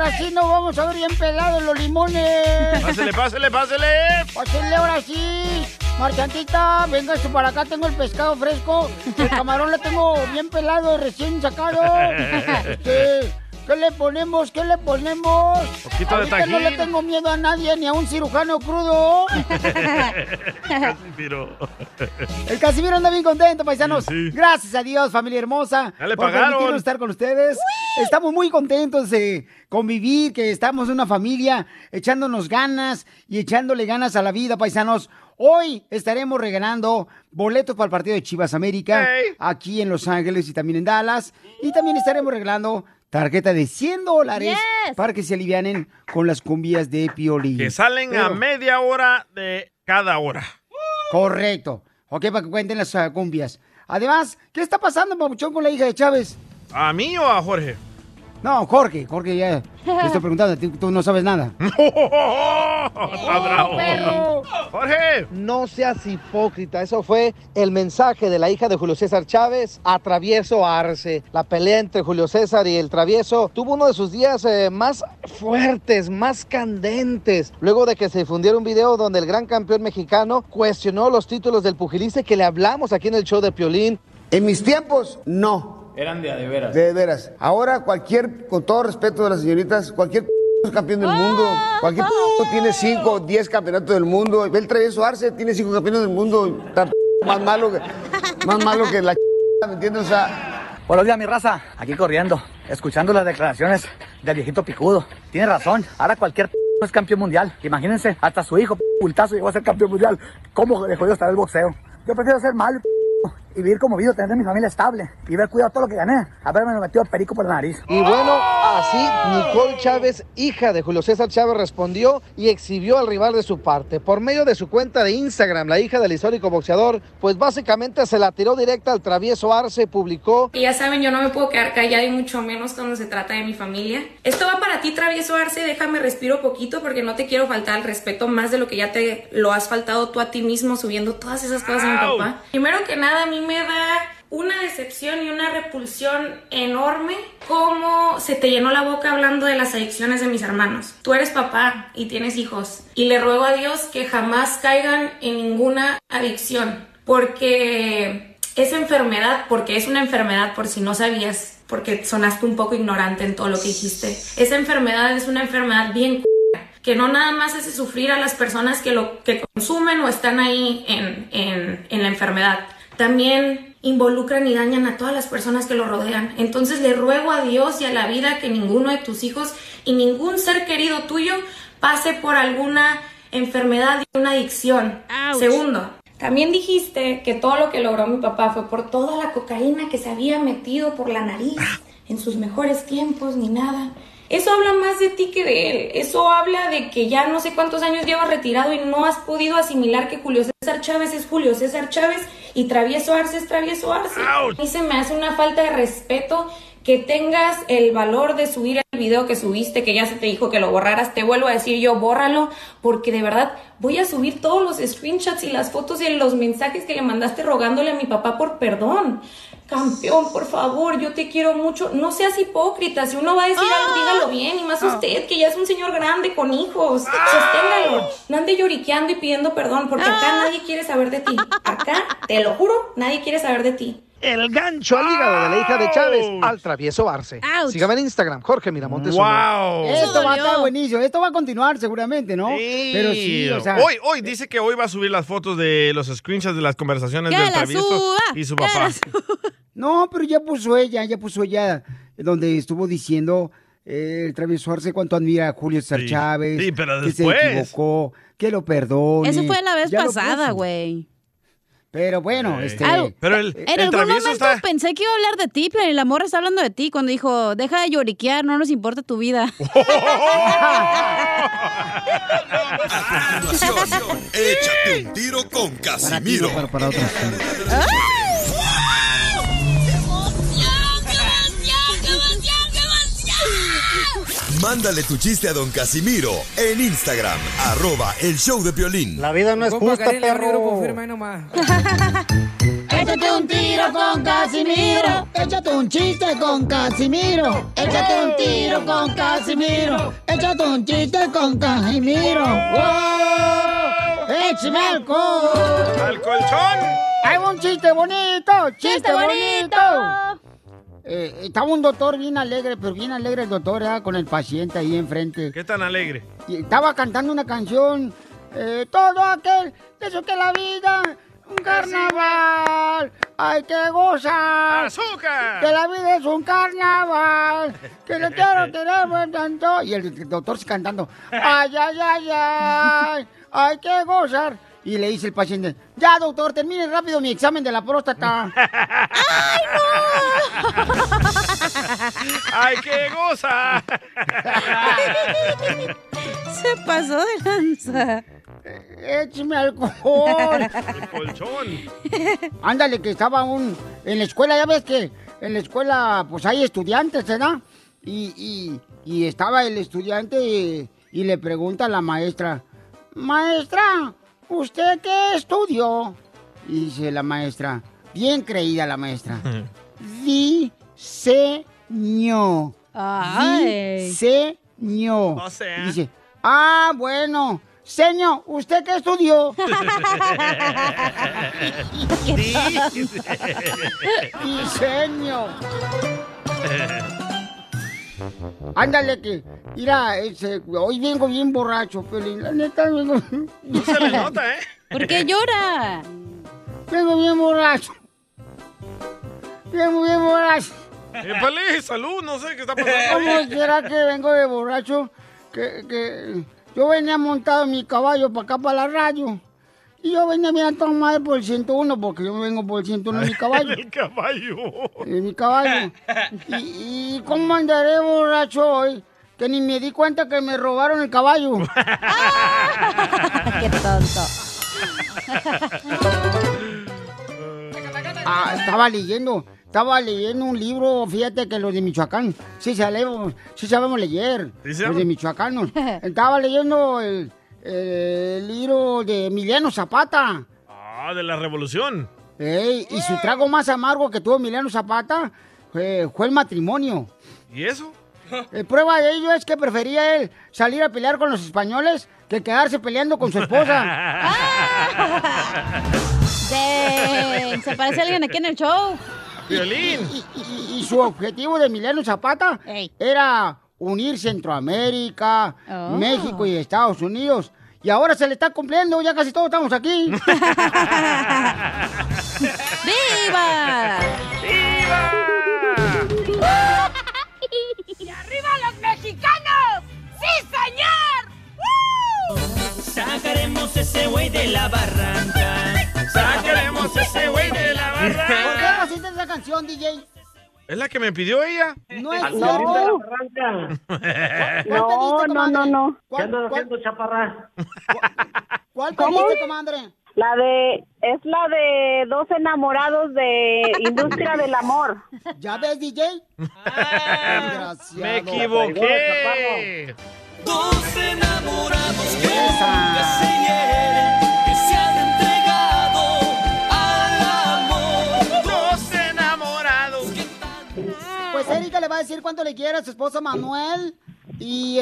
ahora sí nos vamos a ver bien pelados los limones. Pásele, pásele, pásele. Pásele ahora sí. Marchantita, venga para acá, tengo el pescado fresco. El camarón lo tengo bien pelado, recién sacado. ¿Qué le ponemos? ¿Qué le ponemos? Poquito de tajín. No le tengo miedo a nadie, ni a un cirujano crudo. Casimiro. El Casimiro anda bien contento, paisanos. Sí, sí. Gracias a Dios, familia hermosa. Ya le pagaron. Por permitirnos estar con ustedes. ¡Wii! Estamos muy contentos de convivir, que estamos una familia echándonos ganas y echándole ganas a la vida, paisanos. Hoy estaremos regalando boletos para el partido de Chivas América, hey, aquí en Los Ángeles y también en Dallas. Y también estaremos regalando tarjeta de $100, yes, para que se alivianen con las cumbias de Piolín. Que salen a media hora de cada hora. Correcto. Ok, para que cuenten las cumbias. Además, ¿qué está pasando, papuchón, con la hija de Chávez? ¿A mí o a Jorge? No, Jorge, Jorge, ya te estoy preguntando, tú no sabes nada. ¡Está bravo! Pero... ¡Jorge! No seas hipócrita, eso fue el mensaje de la hija de Julio César Chávez a Travieso Arce. La pelea entre Julio César y el Travieso tuvo uno de sus días más fuertes, más candentes, luego de que se difundiera un video donde el gran campeón mexicano cuestionó los títulos del pugilista que le hablamos aquí en el show de Piolín. En mis tiempos, no. Eran de veras. De veras. Ahora cualquier, con todo respeto de las señoritas, cualquier campeón del mundo, cualquier tiene 5 o 10 campeonatos del mundo. El Travieso Arce tiene 5 campeones del mundo, está más malo que la ¿me entiendes? O sea... Buenos días, mi raza. Aquí corriendo, escuchando las declaraciones del viejito picudo. Tiene razón, ahora cualquier es campeón mundial. Imagínense, hasta su hijo, pultazo, llegó a ser campeón mundial. ¿Cómo dejó de estar el boxeo? Yo prefiero ser malo, y vivir como vivo, tener mi familia estable y ver cuidado todo lo que gané, haberme metido el perico por la nariz. Y bueno, así Nicole Chávez, hija de Julio César Chávez, respondió y exhibió al rival de su parte. Por medio de su cuenta de Instagram, la hija del histórico boxeador, pues básicamente se la tiró directa al Travieso Arce, publicó. Y ya saben, yo no me puedo quedar callada y mucho menos cuando se trata de mi familia. Esto va para ti, Travieso Arce, déjame respiro poquito porque no te quiero faltar al respeto más de lo que ya te lo has faltado tú a ti mismo subiendo todas esas cosas de mi papá. Primero que nada, a mí me da una decepción y una repulsión enorme cómo se te llenó la boca hablando de las adicciones de mis hermanos. Tú eres papá y tienes hijos y le ruego a Dios que jamás caigan en ninguna adicción, porque esa enfermedad, porque es una enfermedad, por si no sabías, porque sonaste un poco ignorante en todo lo que dijiste, esa enfermedad es una enfermedad bien que no nada más hace sufrir a las personas que lo que consumen o están ahí en la enfermedad. También involucran y dañan a todas las personas que lo rodean. Entonces le ruego a Dios y a la vida que ninguno de tus hijos y ningún ser querido tuyo pase por alguna enfermedad y una adicción. Ouch. Segundo, también dijiste que todo lo que logró mi papá fue por toda la cocaína que se había metido por la nariz en sus mejores tiempos ni nada. Eso habla más de ti que de él. Eso habla de que ya no sé cuántos años llevas retirado y no has podido asimilar que Julio César Chávez es Julio César Chávez y Travieso Arce es Travieso Arce. Y se me hace una falta de respeto que tengas el valor de subir el video que subiste, que ya se te dijo que lo borraras. Te vuelvo a decir yo, bórralo, porque de verdad voy a subir todos los screenshots y las fotos y los mensajes que le mandaste rogándole a mi papá por perdón. Campeón, por favor, yo te quiero mucho. No seas hipócrita. Si uno va a decir algo, dígalo bien. Y más usted, que ya es un señor grande con hijos. Sosténgalo. No ande lloriqueando y pidiendo perdón, porque acá nadie quiere saber de ti. Acá, te lo juro, nadie quiere saber de ti. El gancho al hígado de la hija de Chávez al Travieso Arce. Sígame en Instagram, Jorge Miramontes. ¡Wow! Esto va a estar buenísimo. Esto va a continuar seguramente, ¿no? Sí. Pero sí, o sea... Hoy dice que hoy va a subir las fotos de los screenshots de las conversaciones del Travieso y su papá. No, pero ya puso ella donde estuvo diciendo el Travieso Arce cuánto admira a Julio César Chávez. Sí, pero después... Que se equivocó, que lo perdone. Eso fue la vez pasada, güey. Pero bueno, Pero en algún momento pensé que iba a hablar de ti, pero la morra está hablando de ti cuando dijo, deja de lloriquear, no nos importa tu vida. A continuación, échate un tiro con Casimiro. Para otro. Mándale tu chiste a don Casimiro en Instagram, @elshowdepiolin. La vida no es justa, perro. Échate un tiro con Casimiro. Échate un chiste con Casimiro. Échate un tiro tiro con Casimiro. Échate un chiste con Casimiro. ¡Wow! ¡Échame alcohol! ¡Al colchón! ¡Hay un chiste bonito! ¡Chiste bonito! Estaba un doctor bien alegre, pero bien alegre el doctor, con el paciente ahí enfrente. ¿Qué tan alegre? Y estaba cantando una canción. Todo aquel que se que la vida... un carnaval, hay que gozar. ¡Azúcar! Que la vida es un carnaval, que le quiero tener buen tanto. Y el doctor se cantando, ay, ay, ay, ay, hay que gozar. Y le dice el paciente, ya doctor, termine rápido mi examen de la próstata. ¡Ay, no! ¡Ay, que goza! Se pasó de lanza. Écheme alcohol. El colchón. Ándale, que estaba en la escuela, ya ves que en la escuela, pues hay estudiantes, ¿verdad? Y estaba el estudiante y le pregunta a la maestra, maestra, ¿usted qué estudió? Y dice la maestra, bien creída la maestra, diseño. Diseño. O sea. Dice, ah, bueno. Señor, ¿usted qué estudió? Diseño. Ándale que, mira, hoy vengo bien borracho, Piolín. La neta vengo... No se le nota, ¿eh? ¿Por qué llora? Vengo bien borracho. Vengo bien borracho. Piolín, salud, no sé qué está pasando. ¿Cómo será que vengo de borracho? Yo venía montado en mi caballo para acá, para la radio. Y yo venía bien tomado por el 101, porque yo vengo por el 101 en mi caballo. ¿En el caballo? En mi caballo. ¿Y cómo andaré borracho hoy? Que ni me di cuenta que me robaron el caballo. ¡Qué tonto! Estaba leyendo un libro, fíjate que los de Michoacán, sí sabemos leer, los de Michoacanos. Estaba leyendo el libro de Emiliano Zapata. Ah, de la Revolución. Y su trago más amargo que tuvo Emiliano Zapata fue el matrimonio. ¿Y eso? Prueba de ello es que prefería él salir a pelear con los españoles que quedarse peleando con su esposa. ¿Se parece a alguien aquí en el show? Piolín. Y su objetivo de Emiliano Zapata era unir Centroamérica, México y Estados Unidos. Y ahora se le está cumpliendo, ya casi todos estamos aquí. ¡Viva! ¡Viva! ¡Y arriba los mexicanos! ¡Sí, señor! ¡Woo! Sacaremos ese güey de la barranca. Sacaremos ese güey de la barranca. ¿Por qué pusiste esa canción, DJ? ¿Es la que me pidió ella? No es cierto. No. ¿Qué andas haciendo, chaparra? ¿Cuál pediste, comadre? Es la de dos enamorados de Industria del Amor. ¿Ya ves, DJ? Ah, me equivoqué. Dos enamorados que nunca se hieren, que se han entregado al amor. Dos enamorados que tan... Pues Erika le va a decir cuánto le quiere a su esposo Manuel. Y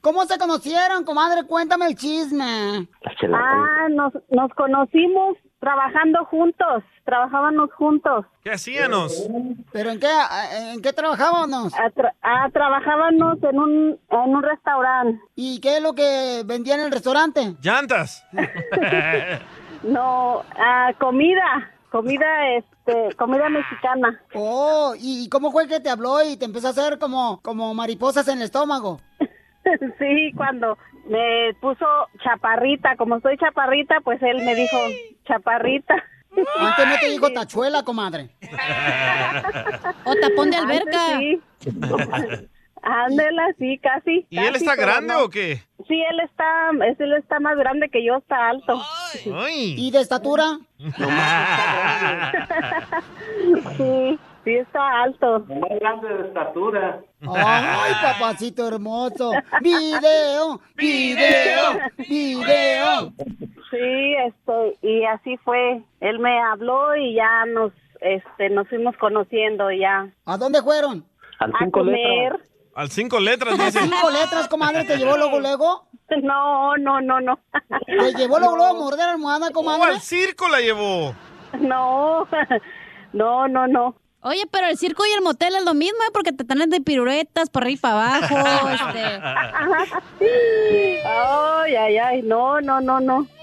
¿cómo se conocieron, comadre? Cuéntame el chisme. Ah, nos conocimos trabajando juntos. Trabajábamos juntos. ¿Qué hacíamos? ¿Pero en qué trabajábamos? Trabajábamos en un restaurante. ¿Y qué es lo que vendían en el restaurante? Llantas. No, comida mexicana. Oh, ¿y cómo fue que te habló y te empezó a hacer como mariposas en el estómago? Sí, cuando me puso chaparrita, como soy chaparrita, pues él me dijo chaparrita. Antes no te dijo tachuela, comadre. O tapón de alberca. Antes, sí. Ándela, sí, casi. ¿Y casi, él está grande no? ¿O qué? Sí, él está más grande que yo, está alto. Ay. ¿Y de estatura? No más está sí, está alto. Muy grande de estatura. Ay, papacito hermoso. Video. Sí, y así fue. Él me habló y ya nos fuimos conociendo ya. ¿A dónde fueron? A comer. Al 5 letras, dice. ¿Al 5 letras, comadre? ¿Te llevó luego luego? No. ¿Te llevó luego luego a morder almohada, comadre? ¿O al circo la llevó? No. Oye, pero el circo y el motel es lo mismo, ¿eh? Porque te traen de piruletas para arriba y para abajo, Ay. No.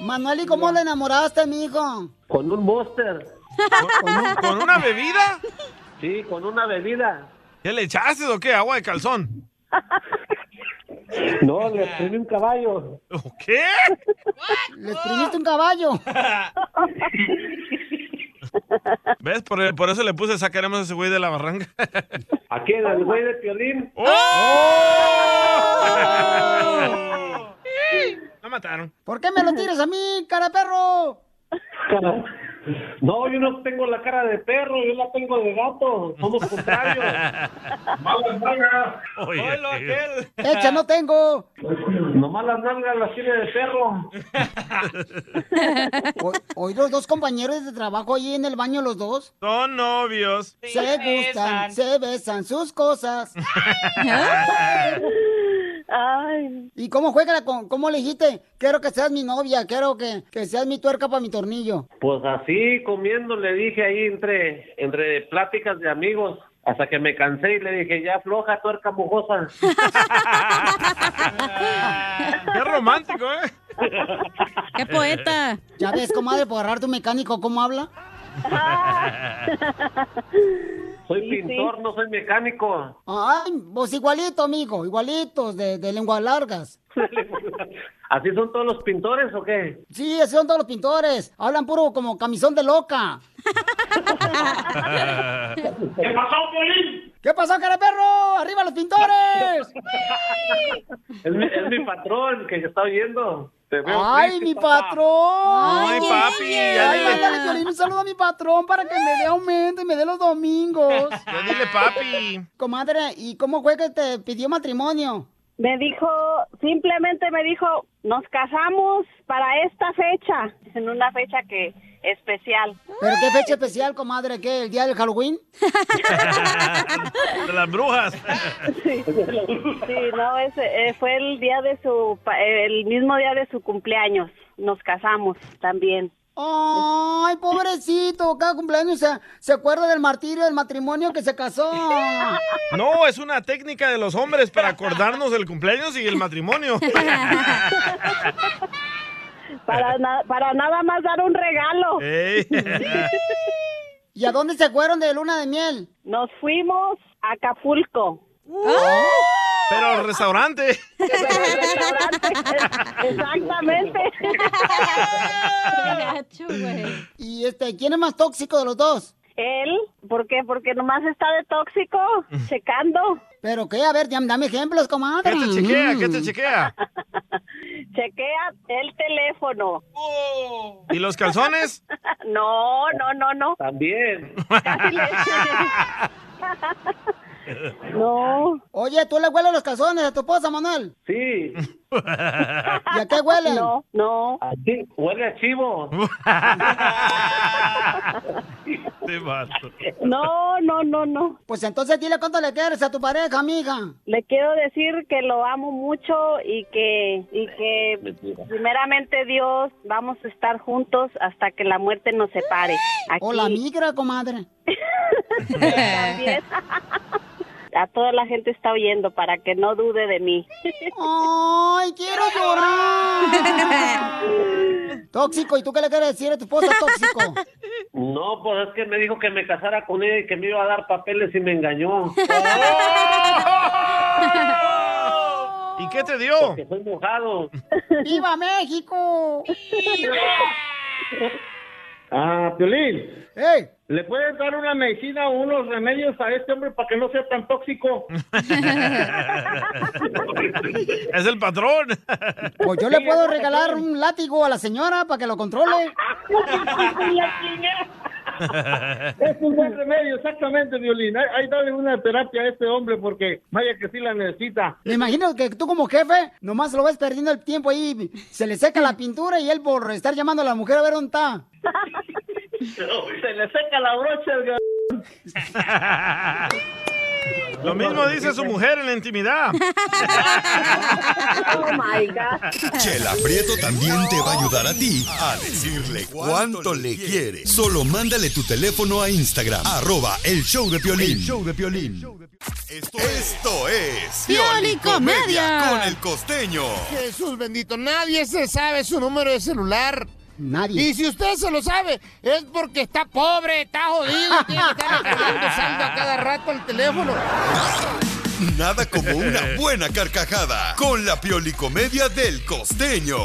Manuel, ¿y cómo le enamoraste, mijo? Con un Monster. ¿Con una bebida? Sí, con una bebida. ¿Qué le echaste o qué? ¿Agua de calzón? No, le exprimí un caballo. ¿Qué? ¿Le exprimiste un caballo? ¿Ves? Por eso le puse sacaremos a ese güey de la barranca. ¿A quién? ¿Al güey de Piolín? ¡Oh! ¡Oh! Lo mataron. ¿Por qué me lo tiras a mí, cara perro? No, yo no tengo la cara de perro, yo la tengo de gato. Somos contrarios. Malas nalgas. Oye, aquel. Hecha no tengo. Nomás las nalgas las tiene de perro. Hoy los dos compañeros de trabajo ahí en el baño, los dos. Son novios. Se gustan, se besan sus cosas. Ay. ¿Y cómo juega? ¿Cómo le dijiste? Quiero que seas mi novia, quiero que seas mi tuerca para mi tornillo. Pues así, comiendo, le dije ahí entre pláticas de amigos, hasta que me cansé y le dije, ya floja, tuerca mojosa. Qué romántico, ¿eh? Qué poeta. Ya ves, comadre, por agarrar tu mecánico, ¿cómo habla? Soy pintor, sí. No soy mecánico. Ay, vos igualito, amigo, igualitos, de lenguas largas. ¿Así son todos los pintores o qué? Sí, así son todos los pintores. Hablan puro como camisón de loca. ¿Qué pasó, Piolín? ¿Qué pasó, cara perro? ¡Arriba los pintores! es mi patrón que se está oyendo. ¡Ay, mi patrón! ¡Ay, papi! ¡Ay, mándale, Piolín, un saludo a mi patrón para que me dé aumento y me dé los domingos! ¡Ya dile, papi! Comadre, ¿y cómo fue que te pidió matrimonio? Me dijo, simplemente me dijo, nos casamos para esta fecha, en una fecha que especial. ¿Pero qué fecha especial, comadre? ¿Qué, el día del Halloween? De las brujas. Sí, no, ese fue el mismo día de su cumpleaños. Nos casamos también. ¡Ay, pobrecito! Cada cumpleaños se acuerda del martirio del matrimonio que se casó. No, es una técnica de los hombres para acordarnos del cumpleaños y el matrimonio. Para nada más dar un regalo. Hey. ¿Y a dónde se fueron de luna de miel? Nos fuimos a Acapulco. Pero el restaurante. Exactamente. ¿Y quién es más tóxico de los dos? Él. ¿Por qué? Porque nomás está de tóxico, checando. ¿Pero qué? A ver, dame ejemplos, comadre. ¿Qué te chequea? Chequea el teléfono. Oh. ¿Y los calzones? No. También. No. Oye, ¿tú le hueles los calzones a tu esposa, Manuel? Sí. ¿Y a qué huelen? No. ¿A ti? Huele a chivo. Te mato. No. Pues entonces dile cuánto le quieres a tu pareja, amiga. Le quiero decir que lo amo mucho y que primeramente Dios, vamos a estar juntos hasta que la muerte nos separe. Aquí. O la migra, comadre. También. A toda la gente está oyendo para que no dude de mí. ¡Ay, quiero llorar! Tóxico, ¿y tú qué le quieres decir a tu esposa, tóxico? No, pues es que me dijo que me casara con ella y que me iba a dar papeles y me engañó. ¡Oh! ¿Y qué te dio? Porque soy mojado. ¡Viva México! ¡Viva! Ah, Piolín. ¡Ey! ¿Le puedes dar una medicina o unos remedios a este hombre para que no sea tan tóxico? Es el patrón. Pues yo le puedo regalar un látigo a la señora para que lo controle. Es un buen remedio, exactamente, Violín. Ahí dale una terapia a este hombre porque vaya que sí la necesita. Me imagino que tú como jefe nomás lo ves perdiendo el tiempo ahí. Se le seca la pintura y él por estar llamando a la mujer a ver dónde está. Se le seca la brocha al Lo mismo dice su mujer en la intimidad. Oh my God. Chela Prieto también te va a ayudar a ti a decirle cuánto le quiere. Solo mándale tu teléfono a Instagram, @elshowdepiolin. El show de Piolín. Esto es Piolicomedia con el Costeño. Jesús bendito, nadie se sabe su número de celular. Nadie. Y si usted se lo sabe, es porque está pobre, está jodido, tiene que estar saldo a cada rato el teléfono. Nada como una buena carcajada con la Piolicomedia del Costeño.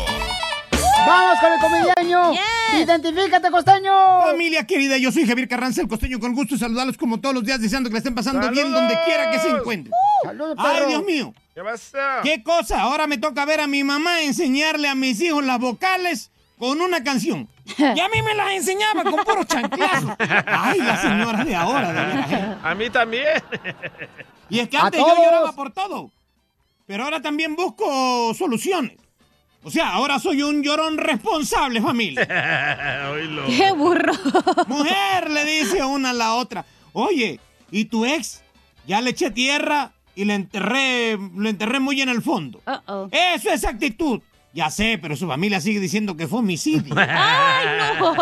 ¡Vamos con el comediaño! Yeah. ¡Identifícate, Costeño! Familia querida, yo soy Javier Carranza, el Costeño, con gusto saludarlos como todos los días, deseando que la estén pasando ¡saludos! Bien donde quiera que se encuentren. ¡Saludos, perro! ¡Ay, Dios mío! ¿Qué pasa? ¿Qué cosa? Ahora me toca ver a mi mamá enseñarle a mis hijos las vocales con una canción. Y a mí me las enseñaba con puros chanclazos. Ay, las señoras de ahora, de verdad. A mí también. Y es que antes yo lloraba por todo, pero ahora también busco soluciones. O sea, ahora soy un llorón responsable, familia. ¡Qué burro! Mujer, le dice una a la otra. Oye, ¿y tu ex? Ya le eché tierra y le enterré muy en el fondo. Uh-oh. Eso es actitud. Ya sé, pero su familia sigue diciendo que fue homicidio. ¡Ay, no!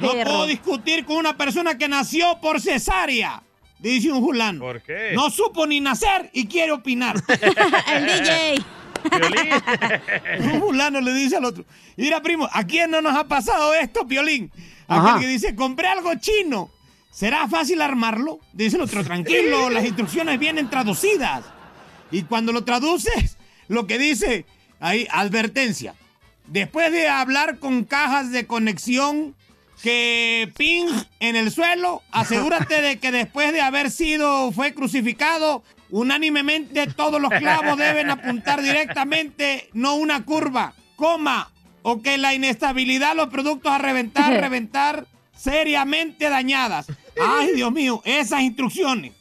No puedo discutir con una persona que nació por cesárea, dice un fulano. ¿Por qué? No supo ni nacer y quiere opinar. El DJ. Piolín. Un fulano le dice al otro: mira, primo, ¿a quién no nos ha pasado esto, Piolín? Aquel que dice, compré algo chino. ¿Será fácil armarlo? Dice el otro, tranquilo, las instrucciones vienen traducidas. Y cuando lo traduces, lo que dice... ahí, advertencia. Después de hablar con cajas de conexión que ping en el suelo, asegúrate de que después de haber sido, fue crucificado, unánimemente todos los clavos deben apuntar directamente, no una curva, coma, o que la inestabilidad los productos a reventar seriamente dañadas. Ay, Dios mío, esas instrucciones.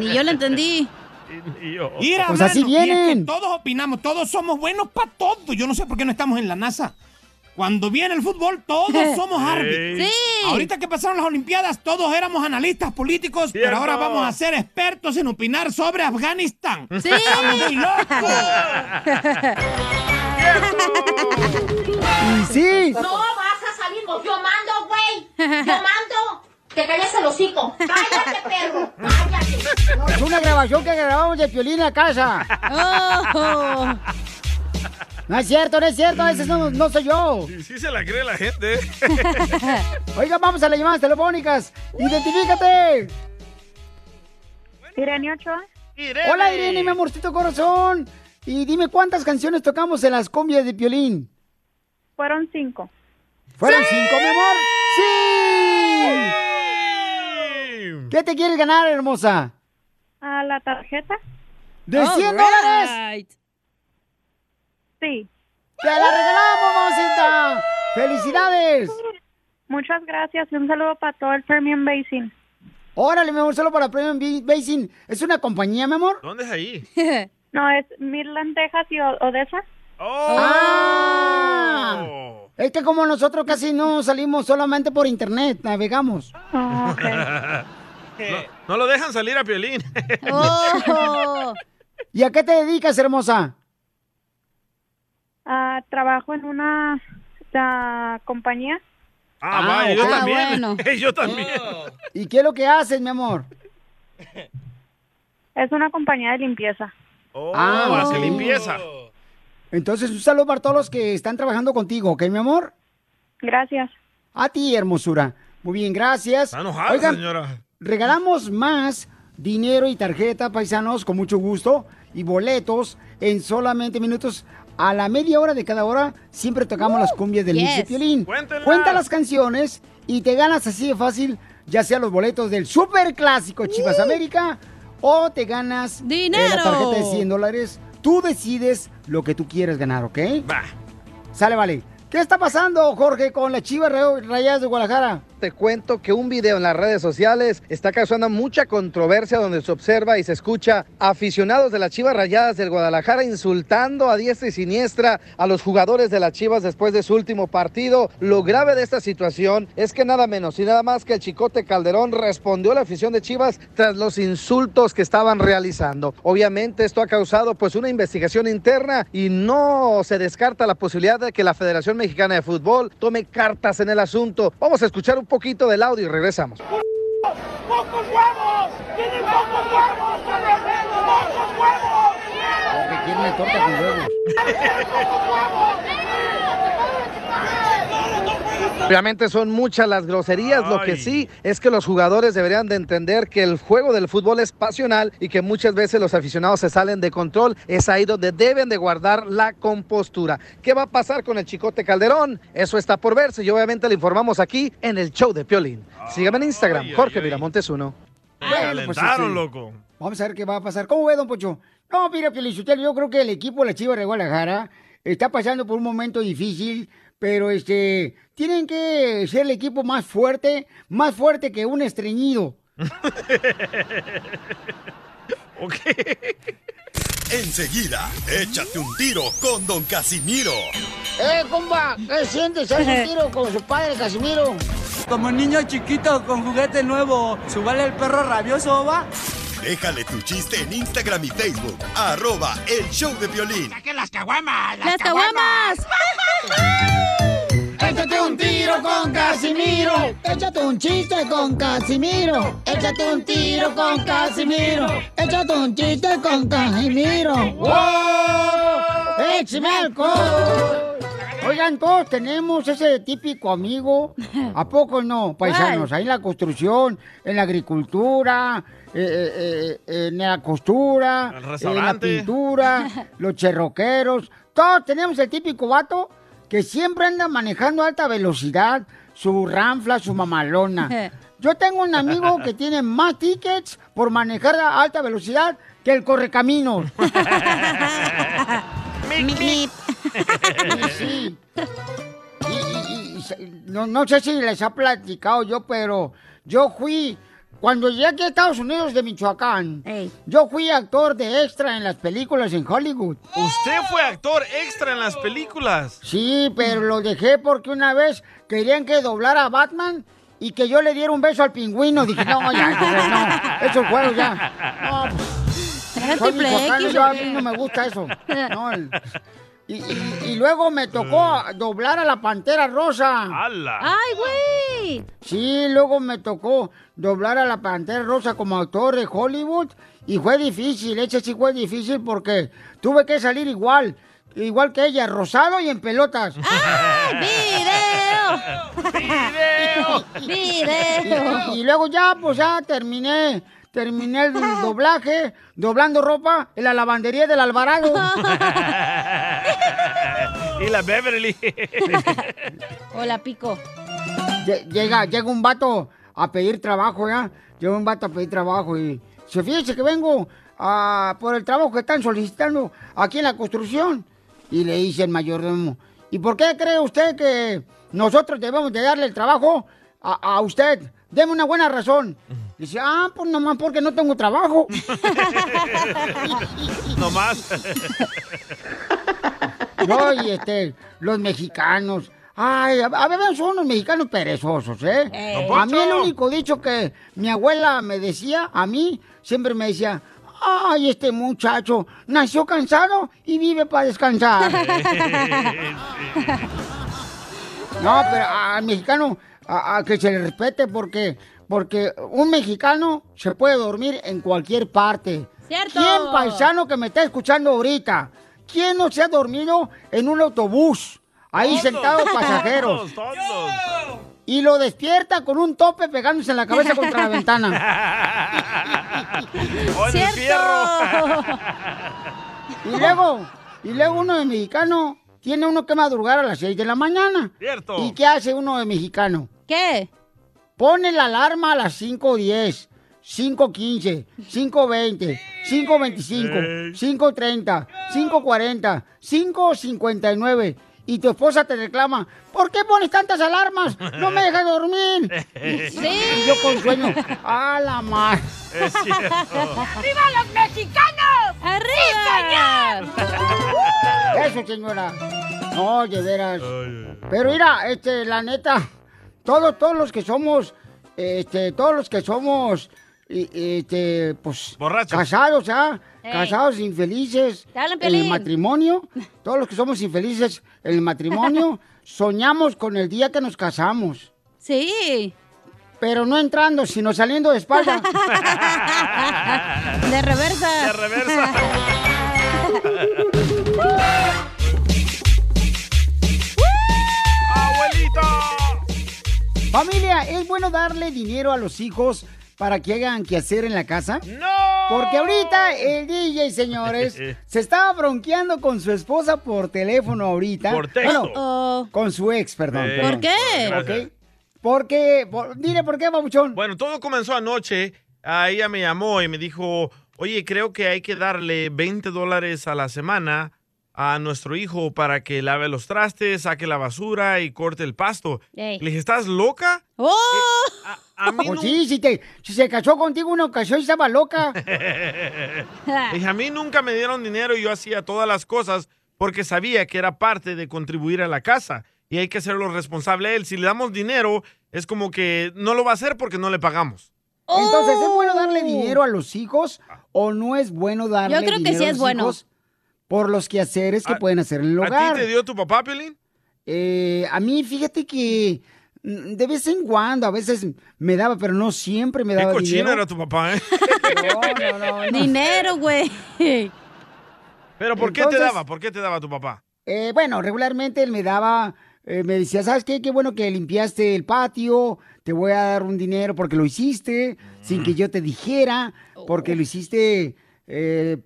Ni yo lo entendí. Mira, pues mano, así vienen. Es que todos opinamos, todos somos buenos para todo. Yo no sé por qué no estamos en la NASA. Cuando viene el fútbol, todos somos árbitros. Sí. Ahorita que pasaron las Olimpiadas, todos éramos analistas políticos, pero ahora vamos a ser expertos en opinar sobre Afganistán. ¡Sí! ¡Estamos locos! ¡Sí! No vas a salir, yo mando, güey. Yo mando. ¡Te calles el hocico! ¡Cállate, perro! ¡Cállate! No, es una grabación que grabamos de Piolín a casa. Oh. No es cierto, no es cierto. Ese no soy yo. Sí, sí se la cree la gente. Oiga, vamos a las llamadas telefónicas. ¡Identifícate! Irene Ochoa. Irene. Hola, Irene, mi amorcito corazón. Y dime, ¿cuántas canciones tocamos en las cumbias de Piolín? Fueron 5. ¿Fueron 5, mi amor? ¡Sí! ¿Qué te quieres ganar, hermosa? A la tarjeta. ¿De $100? Right. Sí. ¡Te la regalamos, mamacita! ¡Felicidades! Muchas gracias y un saludo para todo el Premium Basin. Órale, mi amor, solo para Premium Basin. ¿Es una compañía, mi amor? ¿Dónde es ahí? No, es Midland, Texas y Odessa. ¡Oh! ¡Ah! Es que como nosotros casi no salimos, solamente por internet, navegamos. Oh, okay. No lo dejan salir a Piolín. Oh. ¿Y a qué te dedicas, hermosa? Trabajo en una compañía. Ah, vaya, yo también. Bueno. Yo también. Oh. ¿Y qué es lo que haces, mi amor? Es una compañía de limpieza. Oh, hace limpieza. Entonces, un saludo para todos los que están trabajando contigo, ¿ok, mi amor? Gracias. A ti, hermosura. Muy bien, gracias. Está enojada, oigan, señora. Regalamos más dinero y tarjeta, paisanos, con mucho gusto, y boletos en solamente minutos. A la media hora de cada hora siempre tocamos las cumbias del Mix de Piolín. Cuenta las canciones y te ganas así de fácil, ya sea los boletos del superclásico Chivas América, o te ganas la tarjeta de $100. Tú decides lo que tú quieres ganar, ¿ok? Va. Sale, vale. ¿Qué está pasando, Jorge, con las Chivas Rayadas de Guadalajara? te cuento que un video en las redes sociales está causando mucha controversia, donde se observa y se escucha aficionados de las Chivas Rayadas del Guadalajara insultando a diestra y siniestra a los jugadores de las Chivas después de su último partido. Lo grave de esta situación es que nada menos y nada más que el Chicote Calderón respondió a la afición de Chivas tras los insultos que estaban realizando. Obviamente esto ha causado pues una investigación interna y no se descarta la posibilidad de que la Federación Mexicana de Fútbol tome cartas en el asunto. Vamos a escuchar un poquito del audio y regresamos. ¡Pocos huevos! ¡Tienen pocos huevos! ¡Pocos huevos! ¿A quién me toca con huevos? Obviamente son muchas las groserías. Lo que sí es que los jugadores deberían de entender que el juego del fútbol es pasional y que muchas veces los aficionados se salen de control. Es ahí donde deben de guardar la compostura. ¿Qué va a pasar con el Chicote Calderón? Eso está por verse y obviamente le informamos aquí en el show de Piolín. Síganme en Instagram, Jorge Miramontes 1. Bueno, pues sí. Loco. Vamos a ver qué va a pasar. ¿Cómo ve, don Pocho? No, mira, Piolín, yo creo que el equipo de la Chivas de Guadalajara está pasando por un momento difícil. Pero tienen que ser el equipo más fuerte que un estreñido. Ok. Enseguida, échate un tiro con don Casimiro. Compa, ¿qué sientes? ¿Haz un tiro con su padre, Casimiro? Como niño chiquito con juguete nuevo, ¿subale el perro rabioso, va? Déjale tu chiste en Instagram y Facebook, @elshowdepiolin. ¡Saquen las caguamas! ¡Las caguamas! Échate un tiro con Casimiro. Échate un chiste con Casimiro. Échate un tiro con Casimiro. Échate un chiste con Casimiro. ¡Wow! ¡Échame alcohol! Oigan, todos tenemos ese típico amigo. ¿A poco no, paisanos? Ahí en la construcción, en la agricultura, en la costura, el restaurante, en la pintura, los cherroqueros. Todos tenemos el típico vato que siempre anda manejando a alta velocidad, su ranfla, su mamalona. Yo tengo un amigo que tiene más tickets por manejar a alta velocidad que el correcaminos. ¡Mip! Sí. No sé si les ha platicado yo, pero yo fui, cuando llegué aquí a Estados Unidos de Michoacán, yo fui actor de extra en las películas en Hollywood. ¿Usted fue actor extra en las películas? Sí, pero lo dejé porque una vez querían que doblara a Batman y que yo le diera un beso al pingüino. Dije, no, ya, no, eso es juego ya. No, soy michoacano, yo a mí no me gusta eso. No, y luego me tocó doblar a la Pantera Rosa. ¡Hala! ¡Ay, güey! Sí, luego me tocó doblar a la Pantera Rosa como actor de Hollywood. Y fue difícil, ese sí fue difícil porque tuve que salir igual que ella, rosado y en pelotas. ¡Ah! ¡Video! ¡Video! Y luego ya, pues ya terminé el doblaje, doblando ropa en la lavandería del Alvarado. Y la Beverly. Hola, Pico. Llega un vato a pedir trabajo, ¿ya? Llega un vato a pedir trabajo y... Se fíjese que vengo por el trabajo que están solicitando aquí en la construcción. Y le dice el mayordomo, ¿y por qué cree usted que nosotros debemos de darle el trabajo a usted? Deme una buena razón. Dice, pues nomás porque no tengo trabajo. Nomás. No, y los mexicanos. Ay, a veces son los mexicanos perezosos, ¿eh? A mí el único dicho que mi abuela me decía, a mí, siempre me decía, ay, este muchacho nació cansado y vive para descansar. No, pero al mexicano... A que se le respete porque un mexicano se puede dormir en cualquier parte. ¿Cierto? ¿Quién, paisano que me está escuchando ahorita? ¿Quién no se ha dormido en un autobús? Ahí sentados pasajeros. ¡Tontos! Y lo despierta con un tope pegándose en la cabeza contra la ventana. ¡Cierto! Y luego uno de mexicano tiene uno que madrugar a las 6 de la mañana. ¡Cierto! ¿Y qué hace uno de mexicano? ¿Qué? Pone la alarma a las 5:10, 5:15, 5:20, 5:25, 5:30, 5:40, 5:59 y tu esposa te reclama, ¿por qué pones tantas alarmas? ¡No me dejas dormir! Sí. Y yo con sueño, ¡a la mar! Es cierto. ¡Arriba los mexicanos! ¡Arriba! ¡Sí, señor! Eso, señora. No, de veras. Pero mira, la neta, todos los que somos, pues, borrachos. Casados, ¿ah? Hey. Casados infelices en el matrimonio. Todos los que somos infelices en el matrimonio soñamos con el día que nos casamos. Sí. Pero no entrando, sino saliendo de espalda. De reversa. De reversa. ¡Abuelito! Familia, ¿es bueno darle dinero a los hijos para que hagan quehacer en la casa? ¡No! Porque ahorita el DJ, señores, se estaba bronqueando con su esposa por teléfono ahorita. Por texto. Bueno, con su ex, perdón. ¿Por qué? Okay. Porque, dile, ¿por qué, babuchón? Bueno, todo comenzó anoche. Ella me llamó y me dijo, oye, creo que hay que darle $20 a la semana a nuestro hijo para que lave los trastes, saque la basura y corte el pasto. Hey. Le dije, ¿estás loca? ¡Oh! A mí no... Sí, si se casó contigo una ocasión y estaba loca. Dije, a mí nunca me dieron dinero y yo hacía todas las cosas porque sabía que era parte de contribuir a la casa y hay que hacerlo responsable a él. Si le damos dinero, es como que no lo va a hacer porque no le pagamos. ¡Oh! Entonces, ¿es bueno darle dinero a los hijos o no es bueno darle dinero a los hijos? Yo creo que sí es bueno. Por los quehaceres que pueden hacer en el hogar. ¿A ti te dio tu papá, Piolín? A mí, fíjate que de vez en cuando, a veces me daba, pero no siempre me daba dinero. Qué cochino era tu papá, ¿eh? No. Dinero, güey. Pero ¿por qué te daba? ¿Por qué te daba tu papá? Bueno, regularmente él me daba, me decía, ¿sabes qué? Qué bueno que limpiaste el patio, te voy a dar un dinero porque lo hiciste, sin que yo te dijera, porque lo hiciste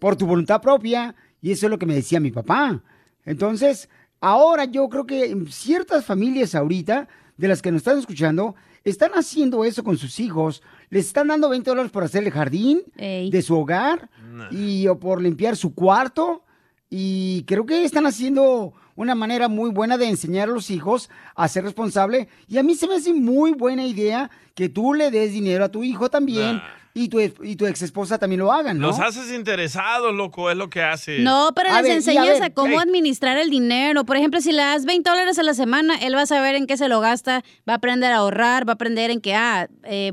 por tu voluntad propia. Y eso es lo que me decía mi papá. Entonces, ahora yo creo que ciertas familias ahorita, de las que nos están escuchando, están haciendo eso con sus hijos. Les están dando $20 por hacer el jardín de su hogar y o por limpiar su cuarto. Y creo que están haciendo una manera muy buena de enseñar a los hijos a ser responsable. Y a mí se me hace muy buena idea que tú le des dinero a tu hijo también. Y tu ex esposa también lo hagan, ¿no? Los haces interesados, loco, es lo que hace. No, pero les enseñas a cómo administrar el dinero. Por ejemplo, si le das $20 a la semana, él va a saber en qué se lo gasta, va a aprender a ahorrar, va a aprender en que,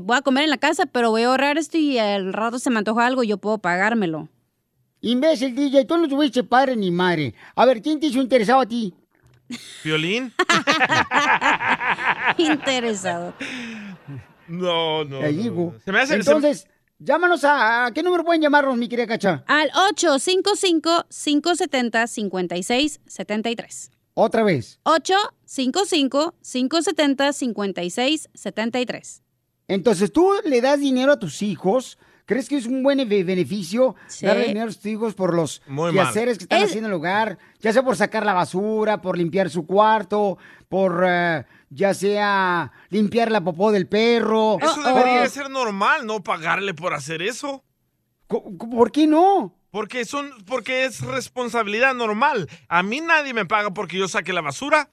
voy a comer en la casa, pero voy a ahorrar esto y al rato se me antoja algo y yo puedo pagármelo. Imbécil, DJ, tú no tuviste padre ni madre. A ver, ¿quién te hizo interesado a ti? ¿Piolín? Interesado. No. Se me hace. Entonces, llámanos a ¿qué número pueden llamarnos, mi querida Cacha? Al 855-570-5673. Otra vez. 855-570-5673. Entonces, tú le das dinero a tus hijos. ¿Crees que es un buen beneficio darle dinero a tus hijos por los quehaceres que están haciendo en el hogar? Ya sea por sacar la basura, por limpiar su cuarto, por ya sea limpiar la popó del perro. Eso debería ser normal, no pagarle por hacer eso. ¿Por qué no? Porque es responsabilidad normal. A mí nadie me paga porque yo saque la basura.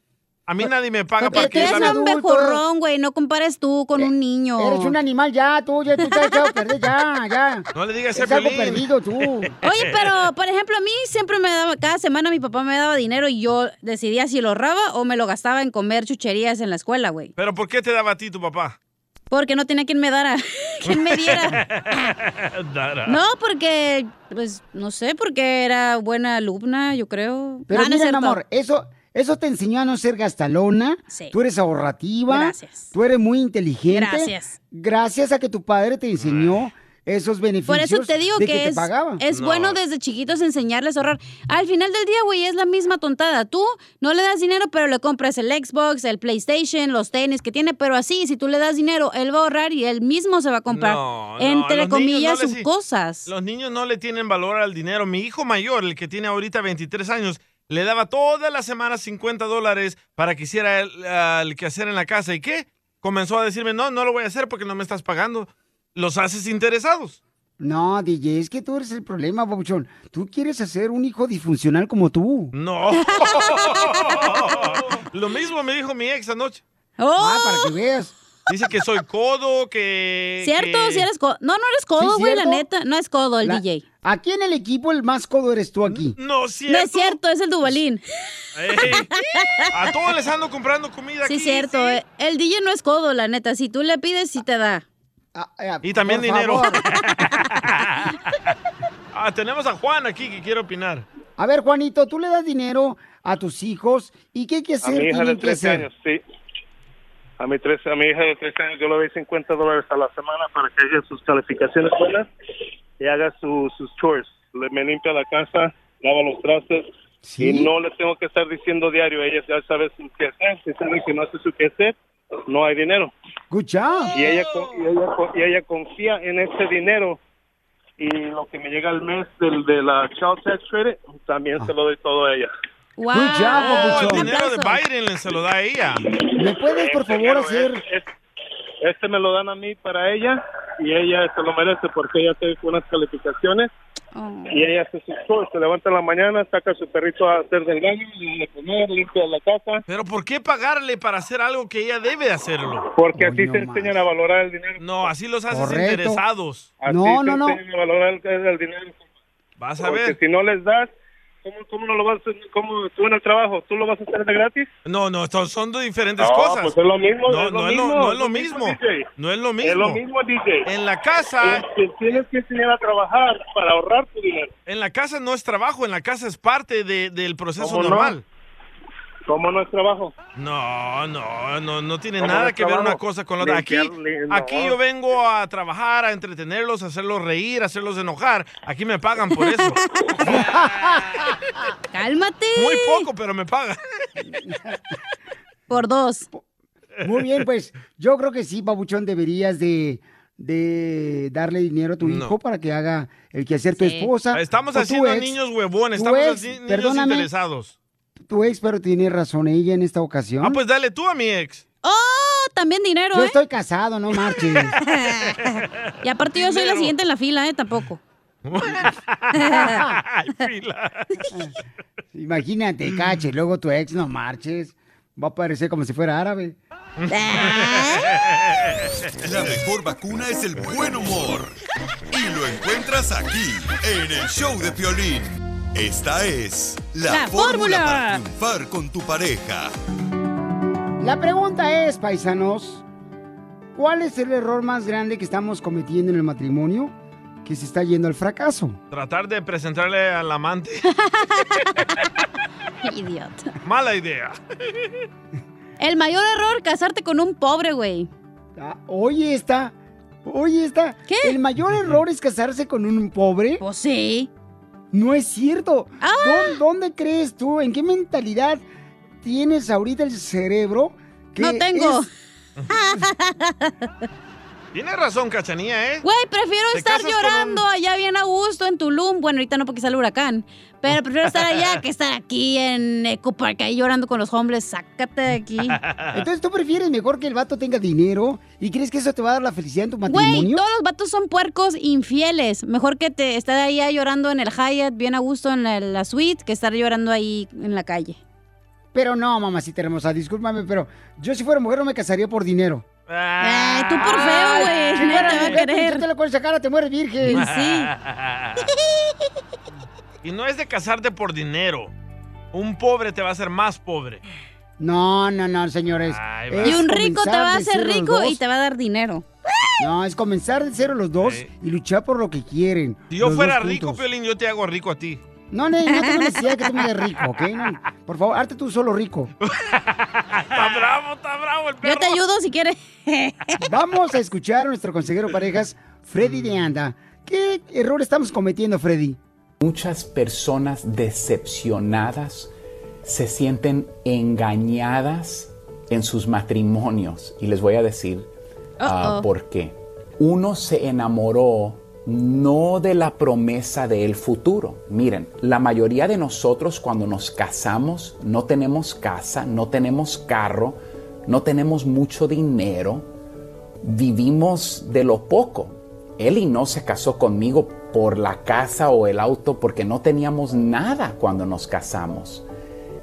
A mí nadie me paga para que yo... Eres un bejorrón, güey. No compares tú con un niño. Eres un animal ya, tú. Ya tú estás echado a perder, ya. No le digas ese algo perdido, tú. Oye, pero, por ejemplo, a mí siempre me daba... Cada semana mi papá me daba dinero y yo decidía si lo ahorraba o me lo gastaba en comer chucherías en la escuela, güey. ¿Pero por qué te daba a ti tu papá? Porque no tenía quien me diera. No, porque... Pues, no sé, porque era buena alumna, yo creo. Pero mira, mi amor, eso te enseñó a no ser gastalona. Sí. Tú eres ahorrativa. Gracias. Tú eres muy inteligente. Gracias. Gracias a que tu padre te enseñó esos beneficios. Por eso te digo que es bueno desde chiquitos enseñarles a ahorrar. Al final del día, güey, es la misma tontada. Tú no le das dinero, pero le compras el Xbox, el PlayStation, los tenis que tiene. Pero así, si tú le das dinero, él va a ahorrar y él mismo se va a comprar, entre comillas, sus cosas. Los niños no le tienen valor al dinero. Mi hijo mayor, el que tiene ahorita 23 años... Le daba todas las semanas $50 para que hiciera el quehacer en la casa. ¿Y qué? Comenzó a decirme, no lo voy a hacer porque no me estás pagando. Los haces interesados. No, DJ, es que tú eres el problema, babuchón. Tú quieres hacer un hijo disfuncional como tú. No. Lo mismo me dijo mi ex anoche. Oh. Ah, para que veas. Dice que soy codo, que... Cierto, que... si eres codo. No, no eres codo, güey, ¿sí, la neta? No es codo el DJ. Aquí en el equipo el más codo eres tú aquí. No, cierto. No es cierto, es el Dubalín. Hey, a todos les ando comprando comida aquí. Sí, cierto. ¿Sí? El DJ no es codo, la neta. Si tú le pides, sí te da. Y también dinero. Tenemos a Juan aquí que quiere opinar. A ver, Juanito, tú le das dinero a tus hijos y ¿qué hay que hacer? A mi hija de 13 años, sí. A mi hija de 13 años yo le doy $50 a la semana para que haga sus calificaciones buenas y haga sus chores. Me limpia la casa, lava los trastes. ¿Sí? Y no le tengo que estar diciendo diario. Ella ya sabe su qué hacer. Si sabe que no hace su qué hacer, no hay dinero. Good job. Y ella confía en ese dinero. Y lo que me llega al mes de la Child Tax Credit, también se lo doy todo a ella. Wow. Good job, el dinero de Biden se lo da a ella. ¿Me puedes, por favor, hacer...? Este me lo dan a mí para ella, y ella se lo merece porque ella tiene unas calificaciones, y ella hace sus cosas, se levanta en la mañana, saca a su perrito a hacer del baño, le pone, limpia la casa. ¿Pero por qué pagarle para hacer algo que ella debe hacerlo? Porque así se enseñan a valorar el dinero. No, así los haces interesados. Así se enseñan a valorar el dinero. Vas a ver. Porque si no les das... ¿Cómo no lo vas a hacer? ¿Cómo tú en el trabajo? ¿Tú lo vas a hacer de gratis? No, no, son dos diferentes cosas. Pues es lo mismo. No es lo mismo. Es lo mismo, DJ. En la casa... tienes que enseñar a trabajar para ahorrar tu dinero. En la casa no es trabajo, en la casa es parte del proceso normal. No? ¿Cómo no es trabajo? No tiene nada que ver una cosa con la otra. Aquí yo vengo a trabajar, a entretenerlos, a hacerlos reír, a hacerlos enojar. Aquí me pagan por eso. ¡Cálmate! Muy poco, pero me pagan. Por dos. Muy bien, pues, yo creo que sí, babuchón, deberías de darle dinero a tu hijo para que haga el quehacer tu esposa. Estamos haciendo niños huevones, estamos haciendo niños interesados. Tu ex, pero tiene razón ella en esta ocasión. Ah, pues dale tú a mi ex. ¡Oh! También dinero, Yo estoy casado, no marches. Y aparte yo soy la siguiente en la fila, tampoco. Fila. Imagínate, cache, luego tu ex, no marches. Va a parecer como si fuera árabe. La mejor vacuna es el buen humor. Y lo encuentras aquí, en el show de Piolín. Esta es la fórmula para triunfar con tu pareja. La pregunta es, paisanos, ¿cuál es el error más grande que estamos cometiendo en el matrimonio que se está yendo al fracaso? Tratar de presentarle al amante. Idiota. Mala idea. El mayor error, casarte con un pobre, güey. Oye, esta. ¿Qué? ¿El mayor error es casarse con un pobre? Pues sí. No es cierto. Ah. ¿Dónde crees tú? ¿En qué mentalidad tienes ahorita el cerebro? Que no tengo. Tienes razón, Cachanía, ¿eh? Güey, prefiero estar llorando allá bien a gusto en Tulum. Bueno, ahorita no porque sale el huracán. Pero prefiero estar allá que estar aquí en Eco Park, ahí llorando con los hombres. Sácate de aquí. Entonces, ¿tú prefieres mejor que el vato tenga dinero? ¿Y crees que eso te va a dar la felicidad en tu matrimonio? Güey, todos los vatos son puercos infieles. Mejor que te estar allá llorando en el Hyatt bien a gusto en la suite que estar llorando ahí en la calle. Pero no, mamacita hermosa, discúlpame, pero yo si fuera mujer no me casaría por dinero. Ay, tú por feo, güey. Si fuera te va a querer. Si te lo puedes sacar, te mueres virgen. Sí. Y no es de casarte por dinero. Un pobre te va a hacer más pobre. No, señores. Ay, y un rico te va a hacer rico y te va a dar dinero. No, es comenzar de cero los dos y luchar por lo que quieren. Si yo fuera rico, Piolín, yo te hago rico a ti. No tengo necesidad que tú me des rico, ¿ok? No, por favor, hazte tú solo rico. Está bravo el perro. Yo te ayudo si quieres. Vamos a escuchar a nuestro consejero parejas, Freddy de Anda. ¿Qué error estamos cometiendo, Freddy? Muchas personas decepcionadas se sienten engañadas en sus matrimonios. Y les voy a decir por qué. Uno se enamoró no de la promesa del futuro. Miren, la mayoría de nosotros cuando nos casamos no tenemos casa, no tenemos carro, no tenemos mucho dinero, vivimos de lo poco. Eli no se casó conmigo por la casa o el auto porque no teníamos nada cuando nos casamos.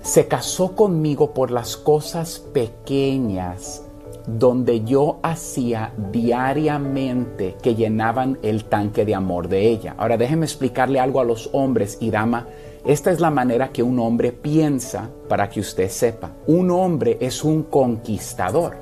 Se casó conmigo por las cosas pequeñas donde yo hacía diariamente que llenaban el tanque de amor de ella. Ahora déjenme explicarle algo a los hombres y dama. Esta es la manera que un hombre piensa para que usted sepa. Un hombre es un conquistador.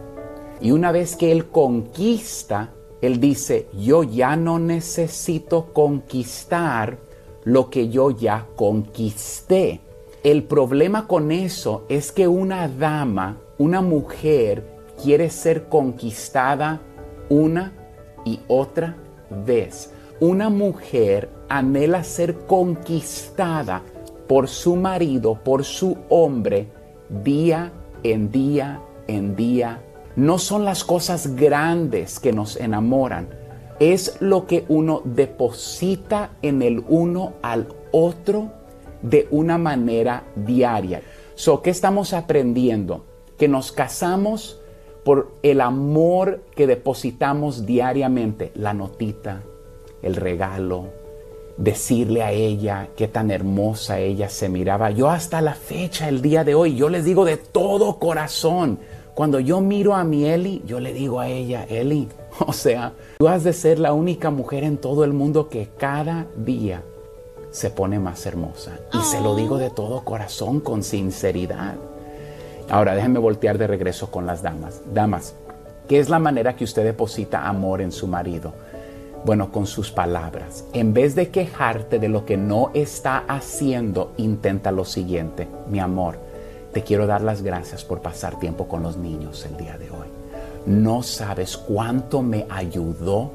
Y una vez que él conquista, él dice, yo ya no necesito conquistar lo que yo ya conquisté. El problema con eso es que una dama, una mujer, quiere ser conquistada una y otra vez. Una mujer anhela ser conquistada por su marido, por su hombre, día en día en día. No son las cosas grandes que nos enamoran, es lo que uno deposita en el uno al otro de una manera diaria. So, ¿qué estamos aprendiendo? Que nos casamos por el amor que depositamos diariamente. La notita, el regalo, decirle a ella qué tan hermosa ella se miraba. Yo hasta la fecha, el día de hoy, yo les digo de todo corazón. Cuando yo miro a mi Eli, yo le digo a ella, Eli, o sea, tú has de ser la única mujer en todo el mundo que cada día se pone más hermosa. Y se lo digo de todo corazón, con sinceridad. Ahora, déjenme voltear de regreso con las damas. Damas, ¿qué es la manera que usted deposita amor en su marido? Bueno, con sus palabras. En vez de quejarte de lo que no está haciendo, intenta lo siguiente. Mi amor, te quiero dar las gracias por pasar tiempo con los niños el día de hoy. No sabes cuánto me ayudó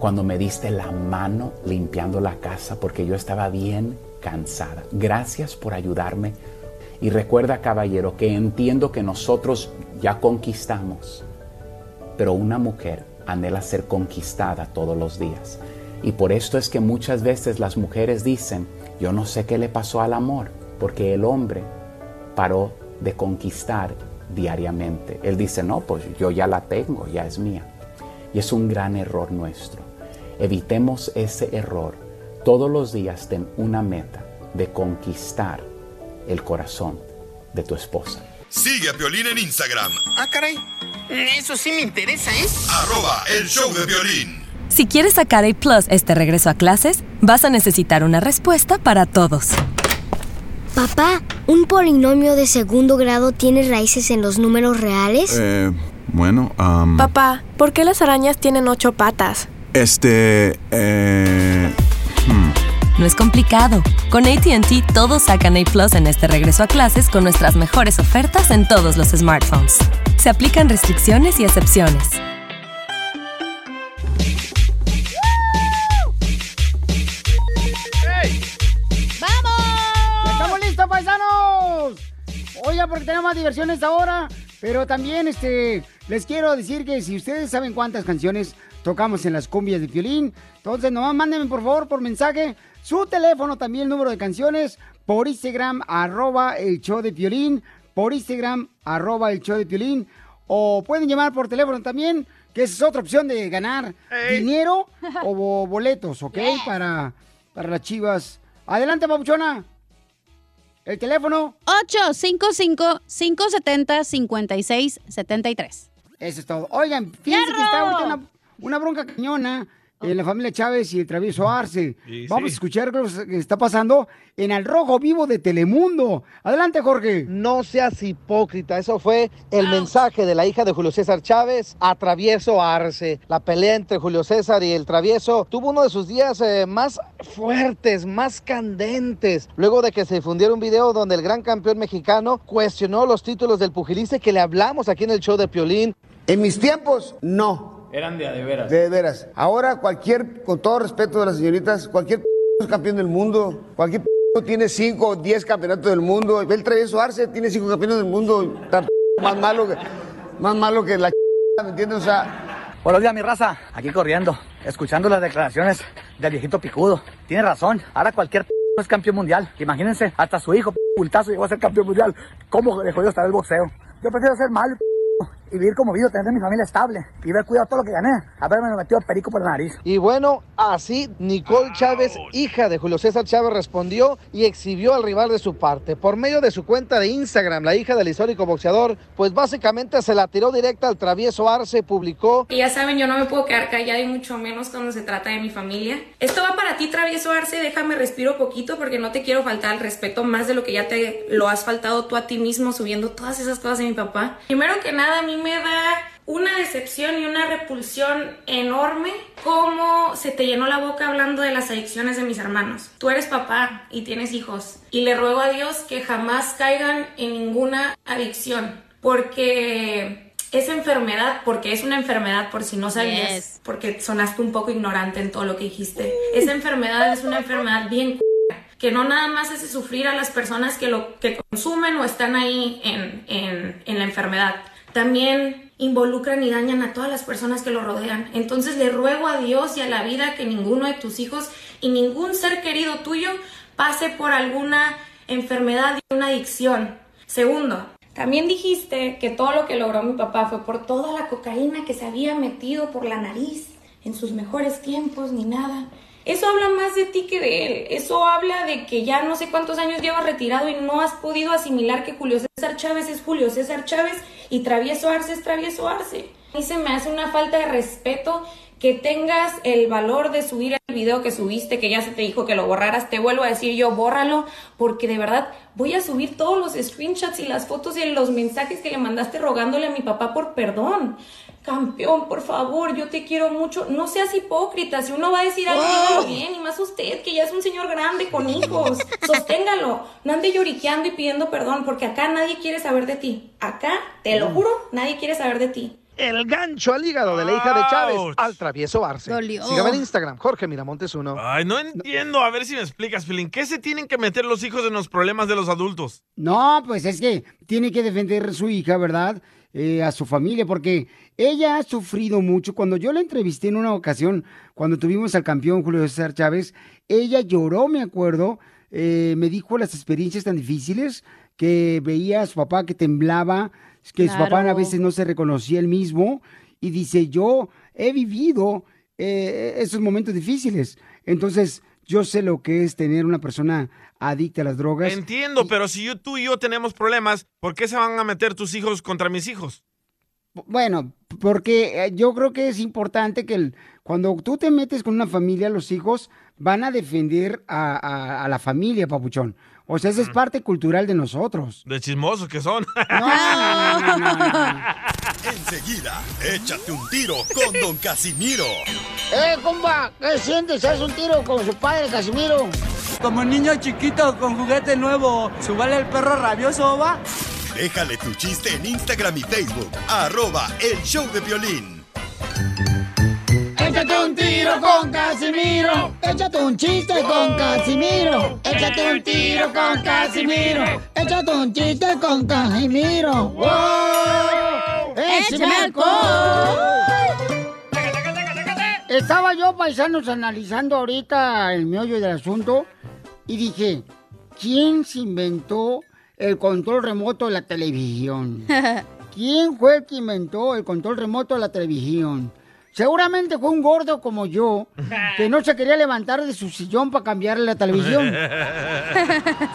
cuando me diste la mano limpiando la casa porque yo estaba bien cansada. Gracias por ayudarme. Y recuerda, caballero, que entiendo que nosotros ya conquistamos, pero una mujer anhela ser conquistada todos los días. Y por esto es que muchas veces las mujeres dicen, yo no sé qué le pasó al amor, porque el hombre paró de conquistar diariamente. Él dice, no, pues yo ya la tengo, ya es mía. Y es un gran error nuestro. Evitemos ese error. Todos los días ten una meta de conquistar el corazón de tu esposa. Sigue a Piolín en Instagram. Ah, caray. Eso sí me interesa, ¿eh? @elshowdepiolin. Si quieres sacar A+ este regreso a clases, vas a necesitar una respuesta para todos. Papá, ¿un polinomio de segundo grado tiene raíces en los números reales? Papá, ¿por qué las arañas tienen 8 patas? No es complicado. Con AT&T todos sacan A+ en este regreso a clases con nuestras mejores ofertas en todos los smartphones. Se aplican restricciones y excepciones. ¡Hey! ¡Vamos! ¡Estamos listos, paisanos! Oiga, porque tenemos más diversiones ahora, pero también les quiero decir que si ustedes saben cuántas canciones tocamos en las cumbias de Piolín, entonces nomás mándenme por favor por mensaje su teléfono, también el número de canciones, por Instagram, @elshowdepiolin, por Instagram, @elshowdepiolin, o pueden llamar por teléfono también, que esa es otra opción de ganar dinero o boletos, ¿ok? Para las Chivas. Adelante, papuchona. El teléfono. 855-570-5673. Eso es todo. Oigan, fíjense que está ahorita una bronca cañona en la familia Chávez y el Travieso Arce. Sí, vamos a escuchar lo que está pasando en Al Rojo Vivo de Telemundo. Adelante, Jorge. No seas hipócrita. Eso fue el mensaje de la hija de Julio César Chávez a Travieso Arce. La pelea entre Julio César y el Travieso tuvo uno de sus días más fuertes, más candentes, luego de que se difundiera un video donde el gran campeón mexicano cuestionó los títulos del pugilista que le hablamos aquí en el show de Piolín. En mis tiempos, no. Eran de veras. De veras. Ahora cualquier, con todo respeto de las señoritas, cualquier campeón del mundo, cualquier tiene 5 o 10 campeonatos del mundo. El Travieso Arce tiene 5 campeones del mundo. Tan más malo que la ¿me entiendes? O sea. Buenos días, mi raza. Aquí corriendo, escuchando las declaraciones del viejito picudo. Tiene razón. Ahora cualquier es campeón mundial. Imagínense, hasta su hijo, Bultazo, llegó a ser campeón mundial. ¿Cómo de jodido estará el boxeo? Yo prefiero ser malo. y vivir como vivo, tener mi familia estable y haber cuidado todo lo que gané, haberme metido el perico por la nariz. Y bueno, así Nicole Chávez, hija de Julio César Chávez, respondió y exhibió al rival de su parte. Por medio de su cuenta de Instagram, la hija del histórico boxeador, pues básicamente se la tiró directa al Travieso Arce, publicó. Y ya saben, yo no me puedo quedar callada y mucho menos cuando se trata de mi familia. Esto va para ti, Travieso Arce, déjame respiro poquito porque no te quiero faltar al respeto más de lo que ya te lo has faltado tú a ti mismo subiendo todas esas cosas de mi papá. Primero que nada, a mí me da una decepción y una repulsión enorme cómo se te llenó la boca hablando de las adicciones de mis hermanos. Tú eres papá y tienes hijos y le ruego a Dios que jamás caigan en ninguna adicción, porque esa enfermedad, porque es una enfermedad, por si no sabías, yes, porque sonaste un poco ignorante en todo lo que dijiste. Esa enfermedad es una enfermedad bien que no nada más hace sufrir a las personas que lo que consumen o están ahí en la enfermedad. También involucran y dañan a todas las personas que lo rodean. Entonces le ruego a Dios y a la vida que ninguno de tus hijos y ningún ser querido tuyo pase por alguna enfermedad y una adicción. Segundo, también dijiste que todo lo que logró mi papá fue por toda la cocaína que se había metido por la nariz en sus mejores tiempos ni nada. Eso habla más de ti que de él. Eso habla de que ya no sé cuántos años llevas retirado y no has podido asimilar que Julio César Chávez es Julio César Chávez y Travieso Arce es Travieso Arce. A mí se me hace una falta de respeto que tengas el valor de subir el video que subiste, que ya se te dijo que lo borraras. Te vuelvo a decir yo, bórralo, porque de verdad voy a subir todos los screenshots y las fotos y los mensajes que le mandaste rogándole a mi papá por perdón. Campeón, por favor, yo te quiero mucho. No seas hipócrita. Si uno va a decir algo, dígalo bien. Y más usted, que ya es un señor grande con hijos. Sosténgalo. No ande lloriqueando y pidiendo perdón, porque acá nadie quiere saber de ti. Acá, te lo juro, nadie quiere saber de ti. El gancho al hígado de la hija de Chávez al Travieso Arce. Dolió. Sígame en Instagram, Jorge Miramontes 1. Ay, no entiendo. A ver si me explicas, Piolín. ¿Qué se tienen que meter los hijos en los problemas de los adultos? No, pues es que tiene que defender a su hija, ¿verdad? A su familia, porque ella ha sufrido mucho. Cuando yo la entrevisté en una ocasión, cuando tuvimos al campeón Julio César Chávez, ella lloró, me acuerdo, me dijo las experiencias tan difíciles que veía a su papá que temblaba, que claro, su papá a veces no se reconocía él mismo, y dice, yo he vivido esos momentos difíciles, entonces yo sé lo que es tener una persona adicta a las drogas. Entiendo, pero si tú y yo tenemos problemas, ¿por qué se van a meter tus hijos contra mis hijos? Bueno, porque yo creo que es importante que cuando tú te metes con una familia, los hijos van a defender a la familia, papuchón. O sea, esa es parte cultural de nosotros. De chismosos que son. No. Enseguida, échate un tiro con don Casimiro. Compa, ¿qué sientes? ¿Haz un tiro con su padre, Casimiro? Como niño chiquito con juguete nuevo, ¿subale el perro rabioso, va? Déjale tu chiste en Instagram y Facebook, @elshowdepiolin. Échate un tiro con Casimiro. Échate un chiste con Casimiro. Échate un tiro con Casimiro. Échate un chiste con Casimiro. ¡Wow! ¡Échame alcohol! Estaba yo, paisanos, analizando ahorita el meollo del asunto y dije, ¿quién se inventó el control remoto de la televisión? ¿Quién fue el que inventó el control remoto de la televisión? Seguramente fue un gordo como yo, que no se quería levantar de su sillón para cambiarle la televisión.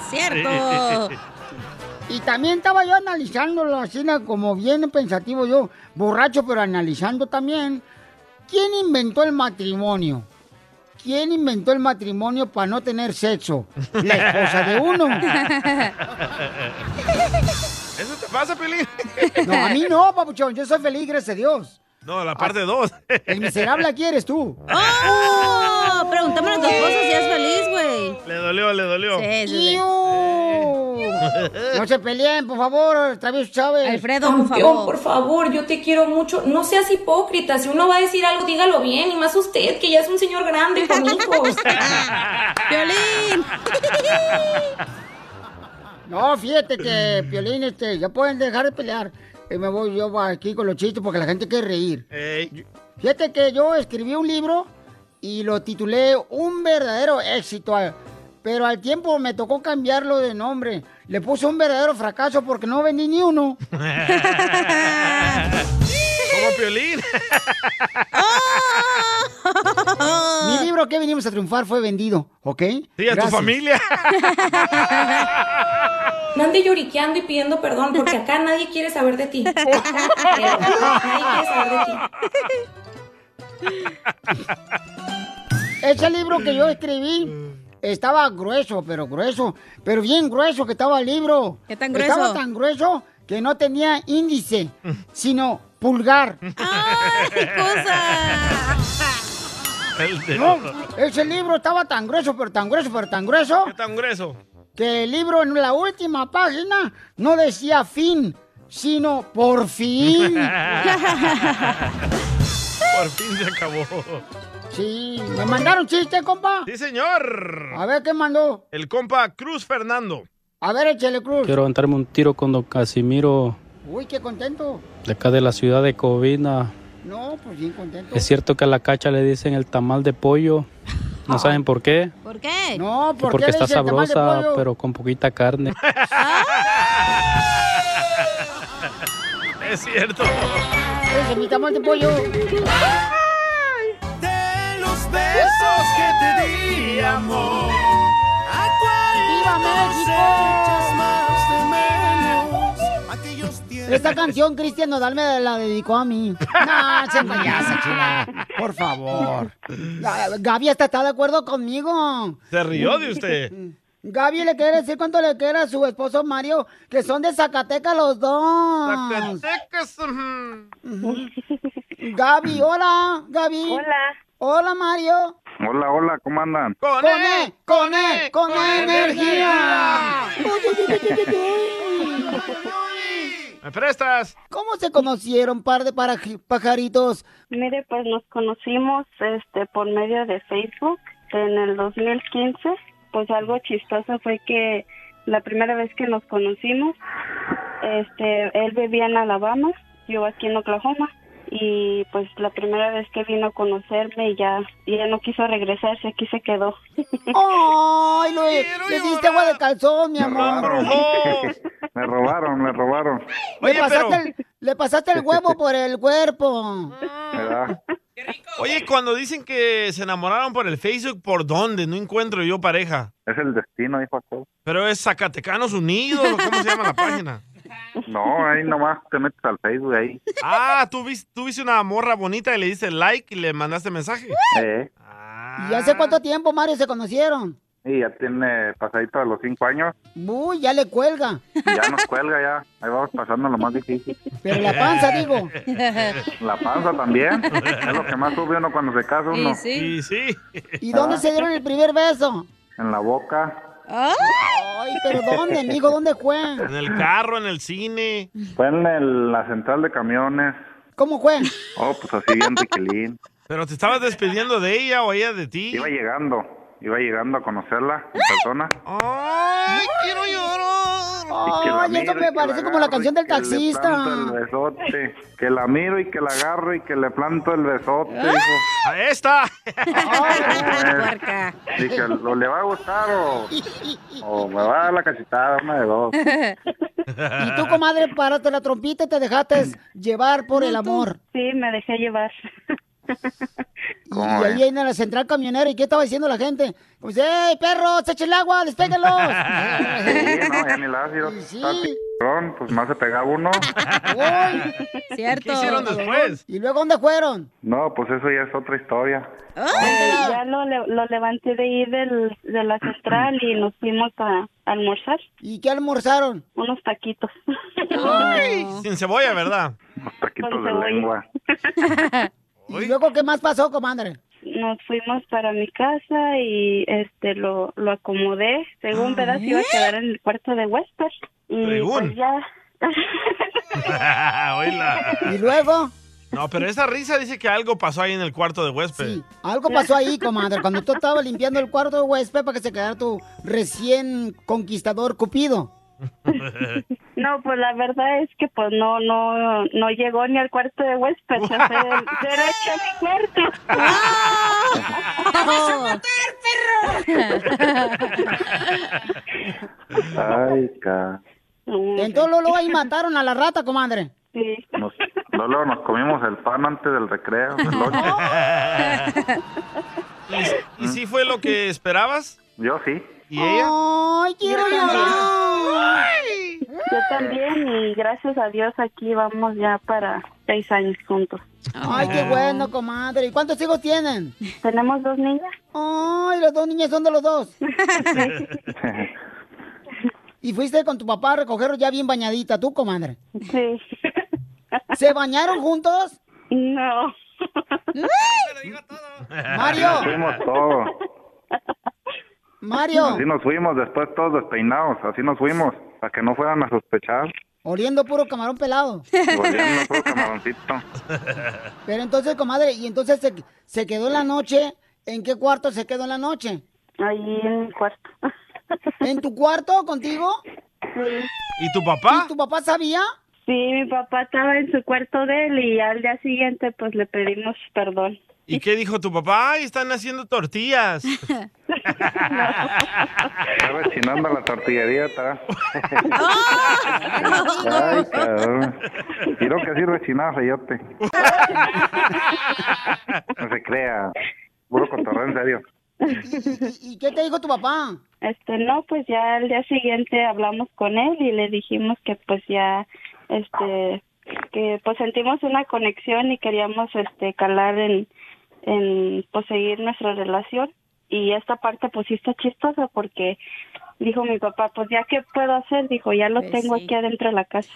¡Cierto! Y también estaba yo analizando la escena, como bien pensativo yo, borracho, pero analizando también. ¿Quién inventó el matrimonio? ¿Quién inventó el matrimonio para no tener sexo? La esposa de uno. ¿Eso te pasa, Piolín? No, a mí no, papuchón. Yo soy feliz, gracias a Dios. No, la parte 2. El miserable aquí eres tú. ¡Oh! Preguntémosle a tu esposa si es feliz, güey. Le dolió. Sí. No se peleen, por favor, Travieso Chávez. Alfredo, por favor, yo te quiero mucho. No seas hipócrita. Si uno va a decir algo, dígalo bien. Y más usted, que ya es un señor grande con hijos. Piolín. No, fíjate que, Piolín, ya pueden dejar de pelear. Me voy yo aquí con los chistes porque la gente quiere reír. Fíjate que yo escribí un libro y lo titulé Un verdadero éxito pero al tiempo me tocó cambiarlo de nombre. Le puse un verdadero fracaso porque no vendí ni uno. Como Piolín. Mi libro que venimos a triunfar fue vendido, ¿ok? Sí, a tu familia. No ande lloriqueando y pidiendo perdón, porque acá nadie quiere saber de ti. Nadie quiere saber de ti. Ese libro que yo escribí estaba grueso, pero grueso. Pero bien grueso que estaba el libro. ¿Qué tan grueso? Estaba tan grueso que no tenía índice, sino pulgar. ¡Ay, cosa! No, ese libro estaba tan grueso, pero tan grueso, pero tan grueso. ¿Qué tan grueso? Que el libro en la última página no decía fin, sino por fin. Por fin se acabó. Sí, ¿me mandaron chiste, compa? Sí, señor. A ver, ¿qué mandó? El compa Cruz Fernando. A ver, échale, Cruz. Quiero aventarme un tiro con don Casimiro. Uy, qué contento. De acá de la ciudad de Covina. No, pues bien contento. Es cierto que a la cacha le dicen el tamal de pollo. No saben por qué. ¿Por qué? No, ¿por porque qué está sabrosa, pero con poquita carne. Es cierto. Es mi tamal de pollo. De los besos que te di, amor. ¿A cuál te echas más de menos? Esta canción Cristian Nodal me la dedicó a mí. No, se payasa, chula. Por favor. Gaby está de acuerdo conmigo. Se rió de usted. Gaby le quiere decir cuánto le quiere a su esposo Mario, que son de Zacatecas los dos. Zacatecas. Gaby, hola, Gaby. Hola. Hola, Mario. Hola, hola, ¿cómo andan? ¡Con energía! ¿Me prestas? ¿Cómo se conocieron, par de pajaritos? Mire, pues nos conocimos por medio de Facebook en el 2015. Pues algo chistoso fue que la primera vez que nos conocimos, él vivía en Alabama, yo aquí en Oklahoma. Y pues la primera vez que vino a conocerme ya no quiso regresarse, aquí se quedó. ¡Ay, le hiciste agua de calzón, mi amor! Me robaron. Oye, le pasaste el huevo por el cuerpo. ¿Verdad? Qué rico. Oye, cuando dicen que se enamoraron por el Facebook, ¿por dónde? No encuentro yo pareja. Es el destino, dijo aquel. ¿Pero es Zacatecanos Unidos o cómo se llama la página? No, ahí nomás te metes al Facebook ahí. Ah, ¿tú viste una morra bonita y le diste like y le mandaste mensaje? ¿Y hace cuánto tiempo, Mario, se conocieron? Sí, ya tiene pasadito a los 5 años. Uy, ya le cuelga. Ya nos cuelga, ya. Ahí vamos pasando lo más difícil. Pero la panza, digo. La panza también. Es lo que más sube uno cuando se casa uno. Sí. ¿Y dónde se dieron el primer beso? En la boca. ¡Ay! ¿Pero dónde, amigo? ¿Dónde fue? En el carro, en el cine. Fue en la central de camiones. ¿Cómo fue? Oh, pues así bien riquilín. ¿Pero te estabas despidiendo de ella o ella de ti? Iba llegando a conocerla en persona. ¡Ay, quiero llorar! ¡Ay, esto me parece como la canción del taxista! Que la miro y que la agarro y que le planto el besote. ¡Ahí está! Y que le va a gustar o me va a dar la cachetada, una de dos. ¿Y tú, comadre, paraste la trompita y te dejaste llevar por el amor? Sí, me dejé llevar. Y ahí en la central camionera, ¿y qué estaba diciendo la gente? Pues, ¡ey, perros, echen el agua, despéguenlos! Sí, no, ya ni la ácido. Sí. Pues más se pegaba uno. Uy, cierto. ¿Qué hicieron después? ¿Y luego dónde fueron? No, pues eso ya es otra historia. ¡Ay! Ya lo levanté de ahí de la central y nos fuimos a almorzar. ¿Y qué almorzaron? Unos taquitos. ¡Ay! Sin cebolla, ¿verdad? Unos taquitos con de cebolla. Lengua. ¿Y luego qué más pasó, comadre? Nos fuimos para mi casa y lo acomodé. Según verás, iba a quedar en el cuarto de huésped. Y pues ya. ¿Y luego? No, pero esa risa dice que algo pasó ahí en el cuarto de huésped. Sí, algo pasó ahí, comadre, cuando tú estabas limpiando el cuarto de huésped para que se quedara tu recién conquistador Cupido. No, pues la verdad es que pues no llegó ni al cuarto de huésped. Se fue derecho a mi cuarto. ¡Vamos a matar, perro! Ay, ca. Entonces Lolo ahí mataron a la rata, comadre. Sí. Lolo, nos comimos el pan antes del recreo. ¿Y sí fue lo que esperabas? Yo sí. ¿Y ella? ¡Ay, quiero llorar! Yo también, y gracias a Dios aquí vamos ya para 6 años juntos. ¡Ay, qué bueno, comadre! ¿Y cuántos hijos tienen? Tenemos 2 niñas. ¡Ay, las 2 niñas son de los dos! ¿Y fuiste con tu papá a recogerlos ya bien bañadita tú, comadre? Sí. ¿Se bañaron juntos? No. ¡Mario! Nos fuimos todos. ¡Mario! Así nos fuimos, después todos despeinados, así nos fuimos, para que no fueran a sospechar. Oliendo puro camarón pelado. Oliendo puro camaroncito. Pero entonces, comadre, ¿y entonces se quedó en la noche? ¿En qué cuarto se quedó en la noche? Ahí en mi cuarto. ¿En tu cuarto contigo? Sí. ¿Y tu papá? ¿Y tu papá sabía? Sí, mi papá estaba en su cuarto de él y al día siguiente pues le pedimos perdón. ¿Y qué dijo tu papá? ¡Ay, están haciendo tortillas! Está rechinando la tortillería, ¿está? ¡Ay, cabrón! Quiero que así rechinaba feyote. No se crea. Puro cotorreo, en serio. ¿Y qué te dijo tu papá? No, pues ya al día siguiente hablamos con él y le dijimos que pues ya, que pues sentimos una conexión y queríamos, calar en pues seguir nuestra relación. Y esta parte pues sí está chistosa porque dijo mi papá, pues ya qué puedo hacer, dijo, ya lo tengo aquí adentro de la casa.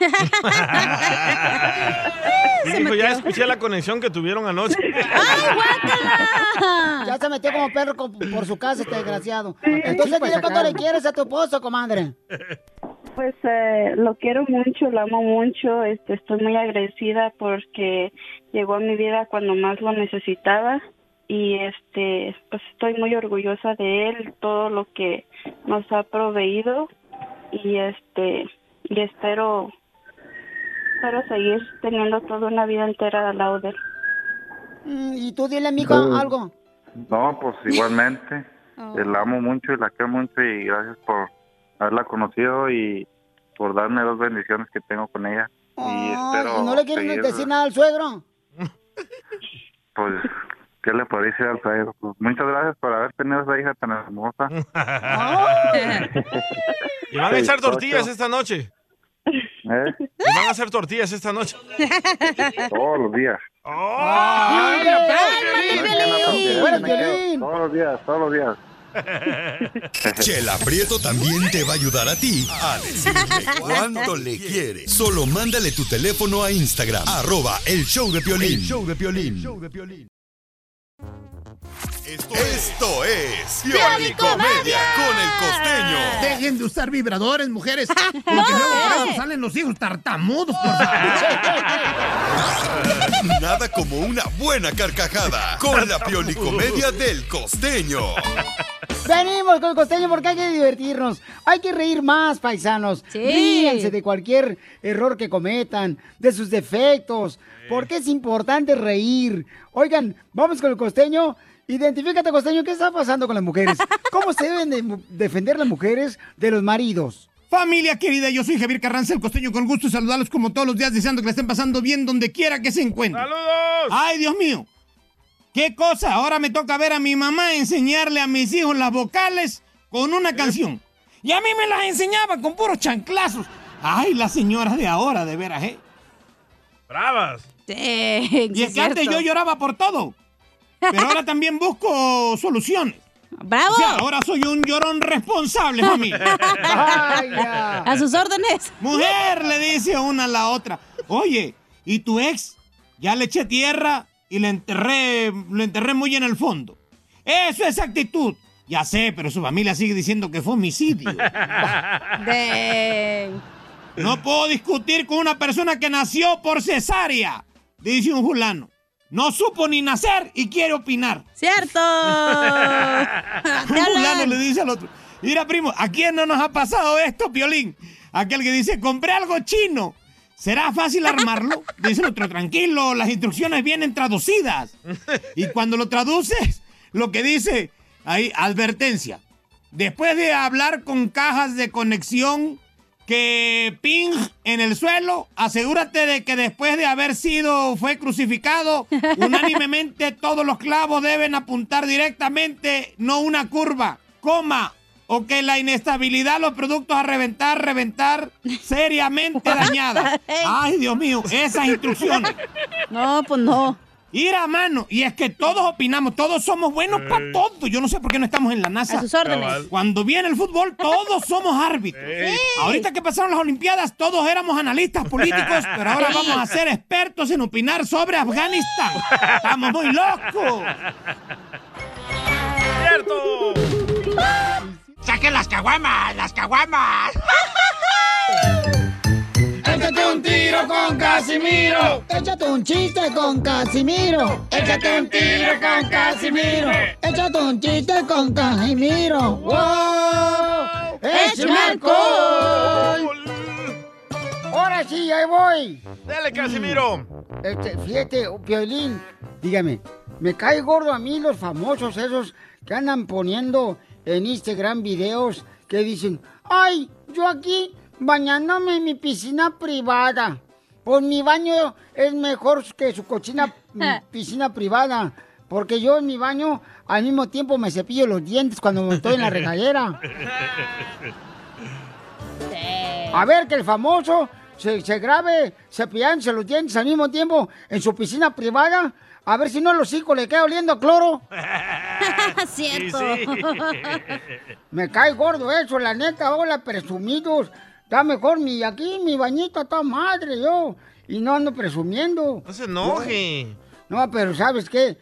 Dijo, ya escuché la conexión que tuvieron anoche. ¡Ay, guácala! Ya se metió como perro por su casa este desgraciado. Sí. Entonces dile cuánto le quieres a tu esposo, comadre. Pues lo quiero mucho, lo amo mucho, estoy muy agradecida porque llegó a mi vida cuando más lo necesitaba y pues estoy muy orgullosa de él, todo lo que nos ha proveído y y espero seguir teniendo toda una vida entera al lado de él. ¿Y tú dile, amigo, algo? No, pues igualmente, la amo mucho y la quiero mucho y gracias por haberla conocido y por darme las bendiciones que tengo con ella. ¿Y no le quieren decir nada al suegro? Pues, ¿qué le parece al suegro? Pues, muchas gracias por haber tenido a esa hija tan hermosa. ¿Y van a echar tortillas esta noche? ¿Y van a hacer tortillas esta noche? Todos los días. Todos los días, todos los días. Chela Prieto también te va a ayudar a ti a decirle cuánto le quieres. Solo mándale tu teléfono a Instagram @elshowdepiolin. Esto es Piolicomedia con el Costeño. Dejen de usar vibradores, mujeres, porque luego por eso salen los hijos tartamudos. Nada como una buena carcajada con la Piolicomedia del Costeño. Venimos con el Costeño porque hay que divertirnos. Hay que reír más, paisanos. Sí. Ríense de cualquier error que cometan, de sus defectos, porque es importante reír. Oigan, vamos con el Costeño. Identifícate, Costeño, ¿qué está pasando con las mujeres? ¿Cómo se deben de defender las mujeres de los maridos? Familia querida, yo soy Javier Carranza, el Costeño, con gusto saludarlos como todos los días, deseando que la estén pasando bien donde quiera que se encuentren. ¡Saludos! ¡Ay, Dios mío! ¿Qué cosa? Ahora me toca ver a mi mamá enseñarle a mis hijos las vocales con una canción. Y a mí me las enseñaba con puros chanclazos. ¡Ay, las señoras de ahora, de veras, eh! ¡Bravas! Sí, y es que antes yo lloraba por todo. Pero ahora también busco soluciones. ¡Bravo! O sea, ahora soy un llorón responsable, mami. ¡A sus órdenes! Mujer, le dice una a la otra. Oye, ¿y tu ex? Ya le eché tierra y le enterré muy en el fondo. ¡Eso es actitud! Ya sé, pero su familia sigue diciendo que fue homicidio. No puedo discutir con una persona que nació por cesárea, dice un fulano. No supo ni nacer y quiere opinar. ¡Cierto! Un fulano le dice al otro. Mira, primo, ¿a quién no nos ha pasado esto, Piolín? Aquel que dice, compré algo chino, ¿será fácil armarlo? Dice el otro, tranquilo, las instrucciones vienen traducidas. Y cuando lo traduces, lo que dice, ahí, advertencia. Después de hablar con cajas de conexión que ping en el suelo, asegúrate de que después de haber sido, fue crucificado, unánimemente todos los clavos deben apuntar directamente, no una curva, coma, o que la inestabilidad los productos a reventar seriamente dañada. Ay, Dios mío, esas instrucciones. No, pues no. Ir a mano. Y es que todos opinamos, todos somos buenos para todo. Yo no sé por qué no estamos en la NASA. A sus órdenes. Cuando viene el fútbol, todos somos árbitros. Sí. Ahorita que pasaron las Olimpiadas, todos éramos analistas políticos, pero ahora vamos a ser expertos en opinar sobre Afganistán. ¡Estamos muy locos! ¡Cierto! ¡Saquen las caguamas, las caguamas! Échate un tiro con Casimiro. Échate un chiste con Casimiro. Échate un tiro con Casimiro. Échate un chiste con Casimiro. ¡Wow! ¡Échame alcohol! Ahora sí, ahí voy. Dale, Casimiro. Fíjate, Piolín, dígame, me cae gordo a mí los famosos esos que andan poniendo en Instagram videos que dicen, ay, yo aquí bañándome en mi piscina privada. Pues mi baño es mejor que su cochina piscina privada. Porque yo en mi baño al mismo tiempo me cepillo los dientes cuando estoy en la regadera. Sí. A ver, que el famoso se grabe cepillándose los dientes al mismo tiempo en su piscina privada. A ver si no a los hijos le queda oliendo a cloro. Cierto. Sí, sí. Me cae gordo eso, la neta. Hola, presumidos. Está mejor mi bañito está madre, yo. Y no ando presumiendo. No se enoje. No, pero ¿sabes qué?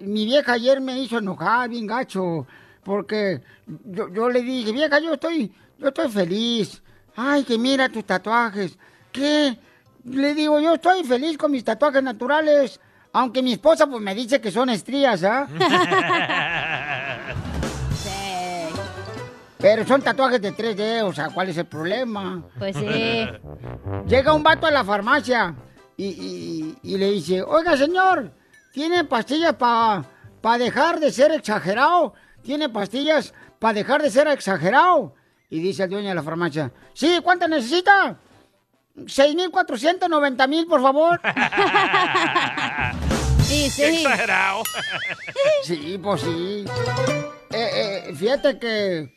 Mi vieja ayer me hizo enojar bien gacho. Porque yo le dije, vieja, yo estoy feliz. Ay, que mira tus tatuajes. ¿Qué? Le digo, yo estoy feliz con mis tatuajes naturales. Aunque mi esposa pues me dice que son estrías, ¿ah? ¿Eh? Pero son tatuajes de 3D, o sea, ¿cuál es el problema? Pues sí. Llega un vato a la farmacia y le dice, oiga, señor, ¿tiene pastillas para dejar de ser exagerado? ¿Tiene pastillas para dejar de ser exagerado? Y dice el dueño de la farmacia, sí, ¿cuántas necesita? 6,490,000, por favor. Sí. Exagerado. Sí, pues sí. Fíjate que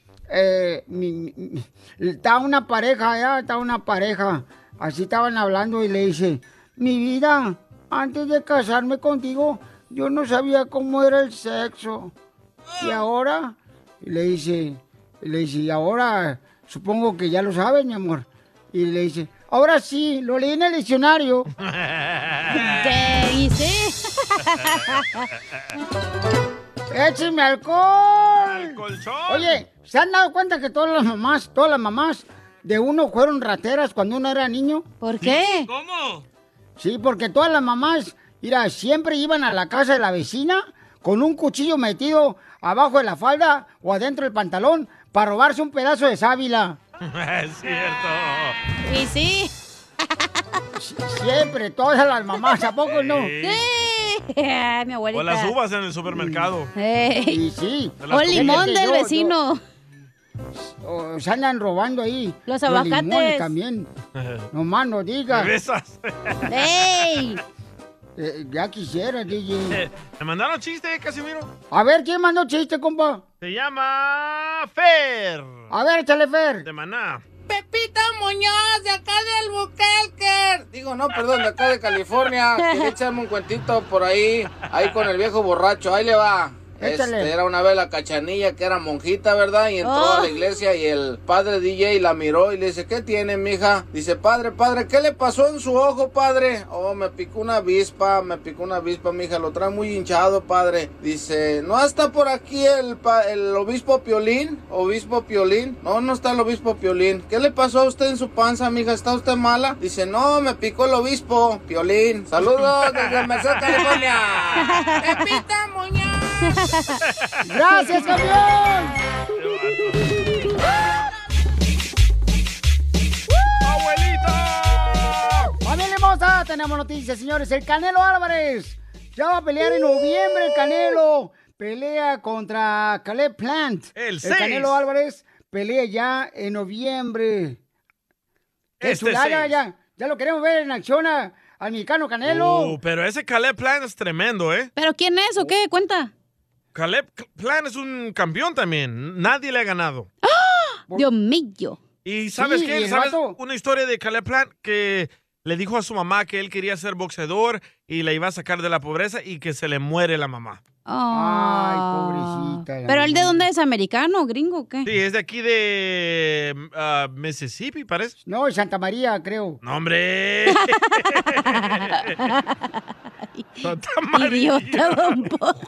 estaba una pareja, así estaban hablando y le dice, mi vida, antes de casarme contigo, yo no sabía cómo era el sexo. Y ahora, le dice, y ahora, supongo que ya lo sabes, mi amor. Y le dice, ahora sí, lo leí en el diccionario. ¿Qué hice? ¡Écheme alcohol! Oye, ¿se han dado cuenta que todas las mamás de uno fueron rateras cuando uno era niño? ¿Por qué? ¿Cómo? Sí, porque todas las mamás, mira, siempre iban a la casa de la vecina con un cuchillo metido abajo de la falda o adentro del pantalón para robarse un pedazo de sábila. Es cierto. ¿Y sí? Siempre, todas las mamás, ¿a poco no? Sí. Mi abuelita. O las uvas en el supermercado. Sí. O el limón del vecino. Se andan robando ahí. Los aguacates. Los limones también. Nomás no digas. Besas. ¡Ey! Ya quisiera, DJ. ¿Me mandaron chiste, Casimiro? A ver, ¿quién mandó chiste, compa? Se llama Fer. A ver, échale, Fer. De Maná. Pepita Muñoz, de acá de Albuquerque. Digo, no, perdón, de acá de California. Quería echarme un cuentito por ahí con el viejo borracho. Ahí le va. Échale. Era una vez la Cachanilla, que era monjita, ¿verdad? Y entró a la iglesia y el padre DJ la miró y le dice, ¿qué tiene, mija? Dice, padre, ¿qué le pasó en su ojo, padre? Oh, me picó una avispa, mija, lo trae muy hinchado, padre. Dice, ¿no está por aquí el obispo Piolín? ¿Obispo Piolín? No está el obispo Piolín. ¿Qué le pasó a usted en su panza, mija? ¿Está usted mala? Dice, no, me picó el obispo Piolín. Saludos desde Merced, California. ¡Pepita Muñoz! ¡Gracias, campeón! tenemos noticias, señores. El Canelo Álvarez ya va a pelear en noviembre. El Canelo pelea contra Caleb Plant. El Canelo Álvarez pelea ya en noviembre. Ya lo queremos ver en acción al mexicano Canelo. Pero ese Caleb Plant es tremendo, ¿eh? ¿Pero quién es o qué? Cuenta. Caleb Plant es un campeón también. Nadie le ha ganado. ¡Ah! Dios mío. ¿Y sabes qué? ¿Sabes una historia de Caleb Plant que le dijo a su mamá que él quería ser boxeador y la iba a sacar de la pobreza y que se le muere la mamá? Ay, pobrecita. ¿Pero él de dónde es? ¿Americano, gringo o qué? Sí, es de aquí de Mississippi, parece. No, Santa María, creo. ¡No, hombre! Santa María. Idiota, don Poncho.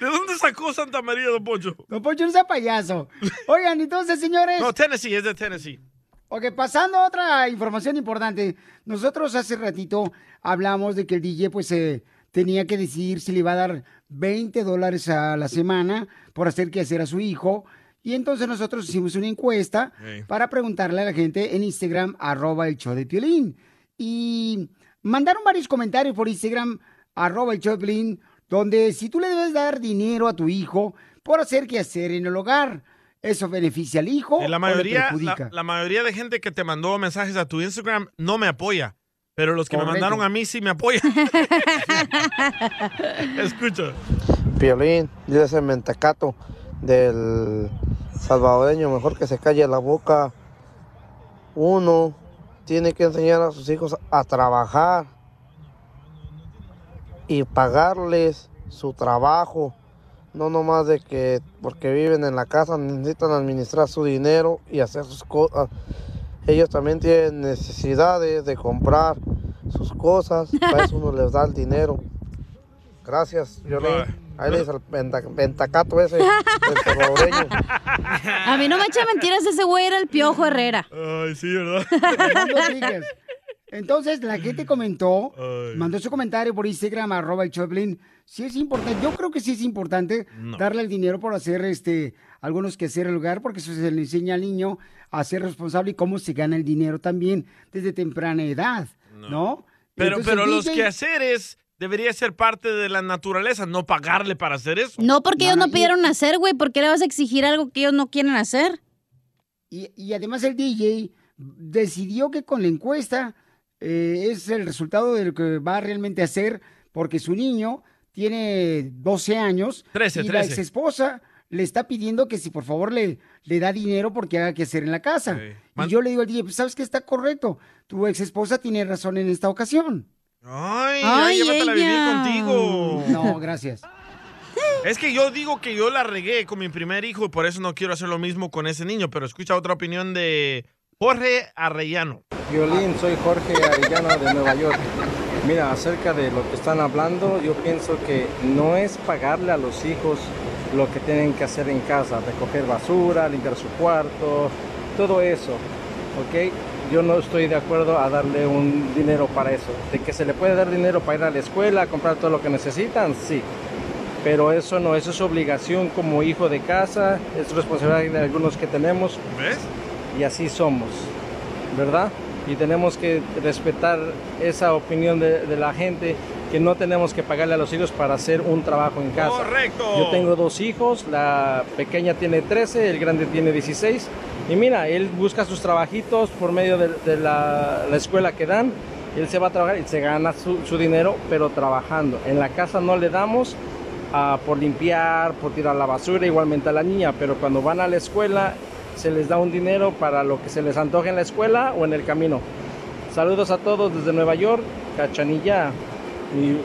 ¿De dónde sacó Santa María, don Poncho? Don Poncho no sea payaso. Oigan, entonces, señores. No, Tennessee, es de Tennessee. Ok, pasando a otra información importante. Nosotros hace ratito hablamos de que el DJ, pues, tenía que decidir si le iba a dar $20 a la semana por hacer quehacer a su hijo. Y entonces nosotros hicimos una encuesta para preguntarle a la gente en Instagram, @elshowdepiolín. Y mandaron varios comentarios por Instagram, @elshowdepiolín, donde si tú le debes dar dinero a tu hijo por hacer quehacer en el hogar, ¿eso beneficia al hijo o le perjudica? La mayoría de gente que te mandó mensajes a tu Instagram no me apoya. Pero los que me mandaron a mí sí me apoyan. Escucha. Piolín, dice ese mentecato del salvadoreño, mejor que se calle la boca. Uno tiene que enseñar a sus hijos a trabajar y pagarles su trabajo. No nomás de que porque viven en la casa necesitan administrar su dinero y hacer sus cosas. Ellos también tienen necesidades de comprar sus cosas. Para eso uno les da el dinero. Gracias, ahí le dice al pentacato ese, el salvadoreño. A mí no me echa mentiras, ese güey era el Piojo Herrera. Ay, sí, ¿verdad? Entonces, la gente comentó, mandó su comentario por Instagram, @elshowdepiolín. Sí es importante, yo creo que sí es importante darle el dinero por hacer algunos quehaceres en el hogar, porque eso se le enseña al niño a ser responsable y cómo se gana el dinero también desde temprana edad, ¿no? Pero los quehaceres debería ser parte de la naturaleza, no pagarle para hacer eso. No, porque ellos no pidieron hacer, güey, ¿por qué le vas a exigir algo que ellos no quieren hacer? Y además el DJ decidió que con la encuesta es el resultado de lo que va realmente a hacer, porque su niño tiene 12 años 13, y 13. La exesposa le está pidiendo que si por favor le da dinero porque haga que hacer en la casa. Y yo le digo al DJ, pues, ¿sabes qué? Está correcto, tu exesposa tiene razón en esta ocasión. Ay, llévatela a vivir contigo. No, gracias. Es que yo digo que yo la regué con mi primer hijo y por eso no quiero hacer lo mismo con ese niño, pero escucha otra opinión de Jorge Arellano. Violín, soy Jorge Arellano de Nueva York. Mira, acerca de lo que están hablando, yo pienso que no es pagarle a los hijos lo que tienen que hacer en casa, recoger basura, limpiar su cuarto, todo eso, ¿ok? Yo no estoy de acuerdo a darle un dinero para eso. De que se le puede dar dinero para ir a la escuela, comprar todo lo que necesitan, sí. Pero eso no, eso es obligación como hijo de casa, es responsabilidad de algunos que tenemos. ¿Ves? Y así somos, ¿verdad? Y tenemos que respetar esa opinión de la gente, que no tenemos que pagarle a los hijos para hacer un trabajo en casa. ¡Correcto! Yo tengo 2 hijos, la pequeña tiene 13, el grande tiene 16. Y mira, él busca sus trabajitos por medio de la escuela que dan. Él se va a trabajar y se gana su dinero, pero trabajando. En la casa no le damos por limpiar, por tirar la basura, igualmente a la niña. Pero cuando van a la escuela, se les da un dinero para lo que se les antoje en la escuela o en el camino. Saludos a todos desde Nueva York, Cachanilla,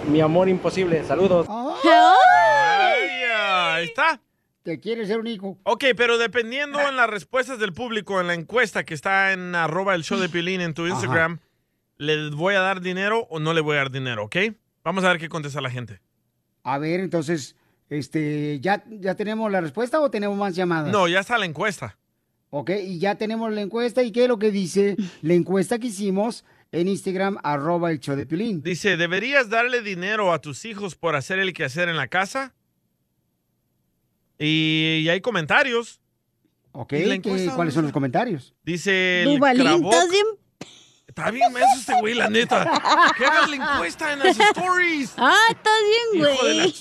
mi amor imposible. Saludos. Ahí está. Te quieres ser un hijo. Ok, pero dependiendo en las respuestas del público en la encuesta que está en @elshowdepiolín en tu Instagram, ¿le voy a dar dinero o no le voy a dar dinero? ¿Ok? Vamos a ver qué contesta la gente. A ver, entonces, ¿ya tenemos la respuesta o tenemos más llamadas? No, ya está la encuesta. Ok, y ya tenemos la encuesta. ¿Y qué es lo que dice la encuesta que hicimos en Instagram, @elshowdepiolín? Dice, ¿deberías darle dinero a tus hijos por hacer el quehacer en la casa? Y hay comentarios. Ok, ¿cuáles son los comentarios? Dice... Está bien menso este güey, la neta. Que hagas la encuesta en las stories. Ah, está bien, güey.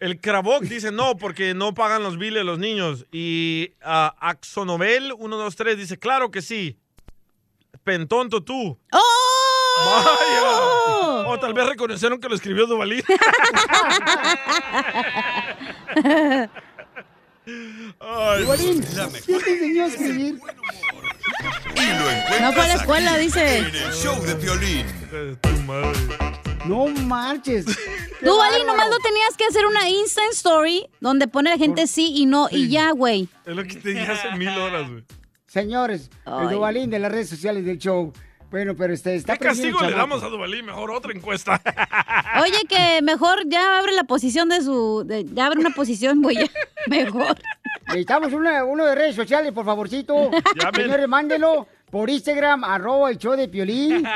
El Krabok dice no, porque no pagan los biles los niños. Y Axonobel 123 dice, claro que sí. Pentonto tú. ¡Oh! ¡Vaya! O tal vez reconocieron que lo escribió Duvalín. Duvalín, ¿quién te enseñó a escribir? No fue a la escuela, dice. En el show de Piolín. No marches. Tú, Vali, nomás lo tenías que hacer una Insta Story donde pone la gente sí y no y ya, güey. Es lo que te dije hace 1000 horas, güey. Señores, el Duvalín de las redes sociales del show. Bueno, pero está ¿qué castigo le damos a Duvalín? Mejor otra encuesta. Oye, que mejor ya abre la posición de su... ya abre una posición, güey, mejor. Necesitamos uno de redes sociales, por favorcito. Señores, mándelo por Instagram, @elshowdepiolín.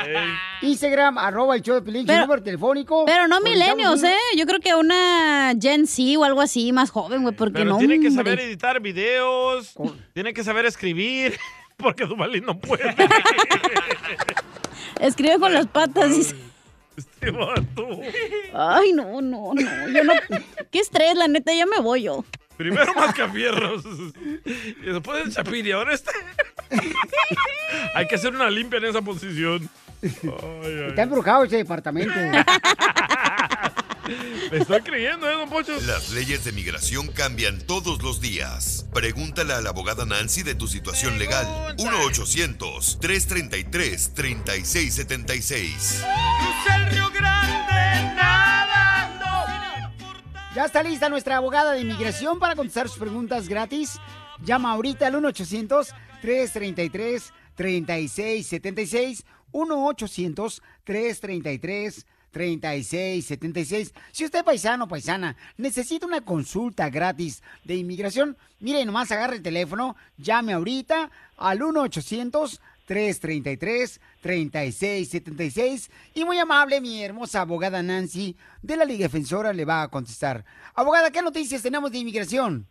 Instagram, @elshowdepiolín, su número telefónico. Pero no millennials, yo creo que una Gen Z o algo así, más joven, güey, porque pero no... Tiene que saber editar videos, tiene que saber escribir, porque Duvalín no puede. Escribe con las patas, dice. Este vato. Ay, no. Yo no. Qué estrés, la neta, ya me voy yo. Primero mascafierros. Y después el chapiri. Ahora este. Hay que hacer una limpia en esa posición. Está embrujado ese departamento. Le estoy creyendo, don Pocho. Las leyes de migración cambian todos los días. Pregúntale a la abogada Nancy de tu situación legal. 1-800-333-3676. Ya está lista nuestra abogada de inmigración para contestar sus preguntas gratis. Llama ahorita al 1-800-333-3676. 1-800-333-3676. Si usted, paisano o paisana, necesita una consulta gratis de inmigración, mire, nomás agarre el teléfono, llame ahorita al 1-800-333-3676 y muy amable mi hermosa abogada Nancy de la Liga Defensora le va a contestar. Abogada, ¿qué noticias tenemos de inmigración?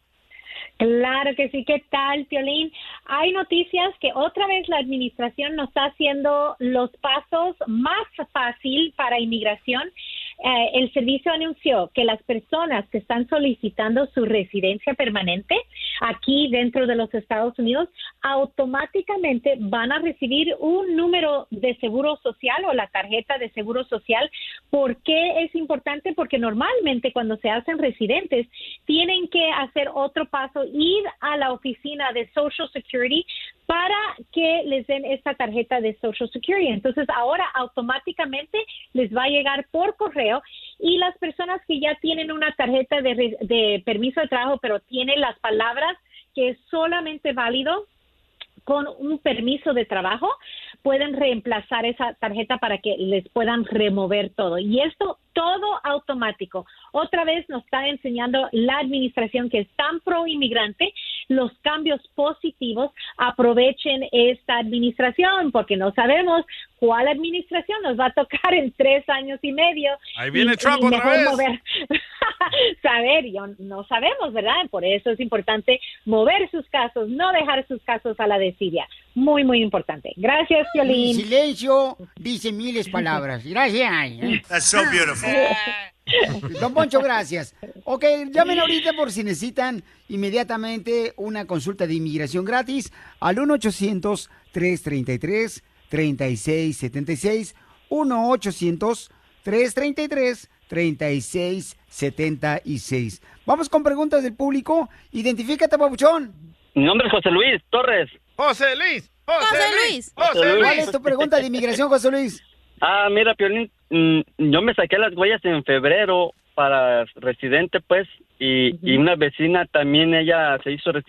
Claro que sí, ¿qué tal, Piolín? Hay noticias que otra vez la administración nos está haciendo los pasos más fácil para inmigración. El servicio anunció que las personas que están solicitando su residencia permanente aquí dentro de los Estados Unidos automáticamente van a recibir un número de seguro social o la tarjeta de seguro social. ¿Por qué es importante? Porque normalmente cuando se hacen residentes tienen que hacer otro paso, ir a la oficina de Social Security para que les den esta tarjeta de Social Security. Entonces ahora automáticamente les va a llegar por correo. Y las personas que ya tienen una tarjeta de permiso de trabajo, pero tienen las palabras que es solamente válido con un permiso de trabajo, pueden reemplazar esa tarjeta para que les puedan remover todo. Y esto todo automático. Otra vez nos está enseñando la administración que es tan pro inmigrante los cambios positivos. Aprovechen esta administración porque no sabemos cuál administración nos va a tocar en 3 años y medio. Ahí viene Trump otra vez. No sabemos, ¿verdad? Por eso es importante mover sus casos, no dejar sus casos a la desidia. Muy, muy importante. Gracias, Piolín. Silencio dice miles palabras. Gracias. That's so beautiful. Don Poncho, gracias. Ok, llamen ahorita por si necesitan inmediatamente una consulta de inmigración gratis al 1-800-333-3676. 1-800-333-3676. Vamos con preguntas del público. Identifícate, papuchón. Mi nombre es José Luis Torres. José Luis. ¿Cuál es tu pregunta de inmigración, José Luis? Ah, mira, Piolín, yo me saqué las huellas en febrero para residente, pues, y una vecina también, ella se hizo lo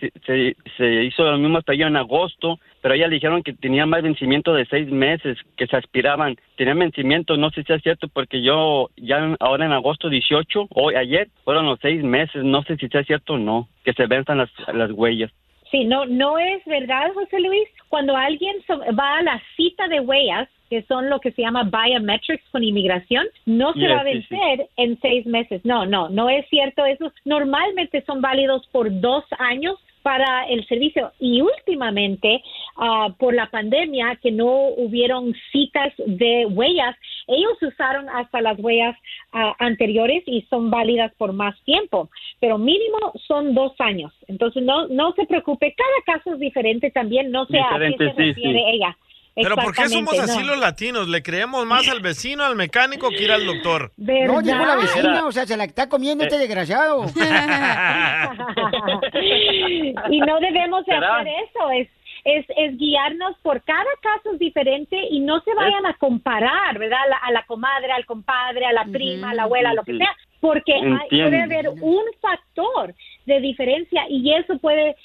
mismo hasta allá en agosto, pero ella le dijeron que tenía más vencimiento de 6 meses, que se aspiraban. Tenía vencimiento, no sé si es cierto, porque yo ya ahora en agosto 18, hoy, ayer, fueron los 6 meses, no sé si es cierto o no, que se venzan las huellas. Sí, no es verdad, José Luis. Cuando alguien va a la cita de huellas, que son lo que se llama biometrics con inmigración, no se va a vencer en 6 meses. No es cierto eso. Normalmente son válidos por 2 años para el servicio. Y últimamente por la pandemia, que no hubieron citas de huellas, ellos usaron hasta las huellas anteriores y son válidas por más tiempo, pero mínimo son 2 años. Entonces no se preocupe, cada caso es diferente también, no sé diferente, a qué se refiere ella. Pero ¿por qué somos así los latinos? Le creemos más al vecino, al mecánico, que ir al doctor. ¿Verdad? No, llegó la vecina, o sea, se la está comiendo este desgraciado. Y no debemos de hacer eso, es guiarnos por cada caso diferente y no se vayan a comparar, ¿verdad? A la comadre, al compadre, a la prima, a la abuela, lo que sea, porque puede haber un factor de diferencia y eso puede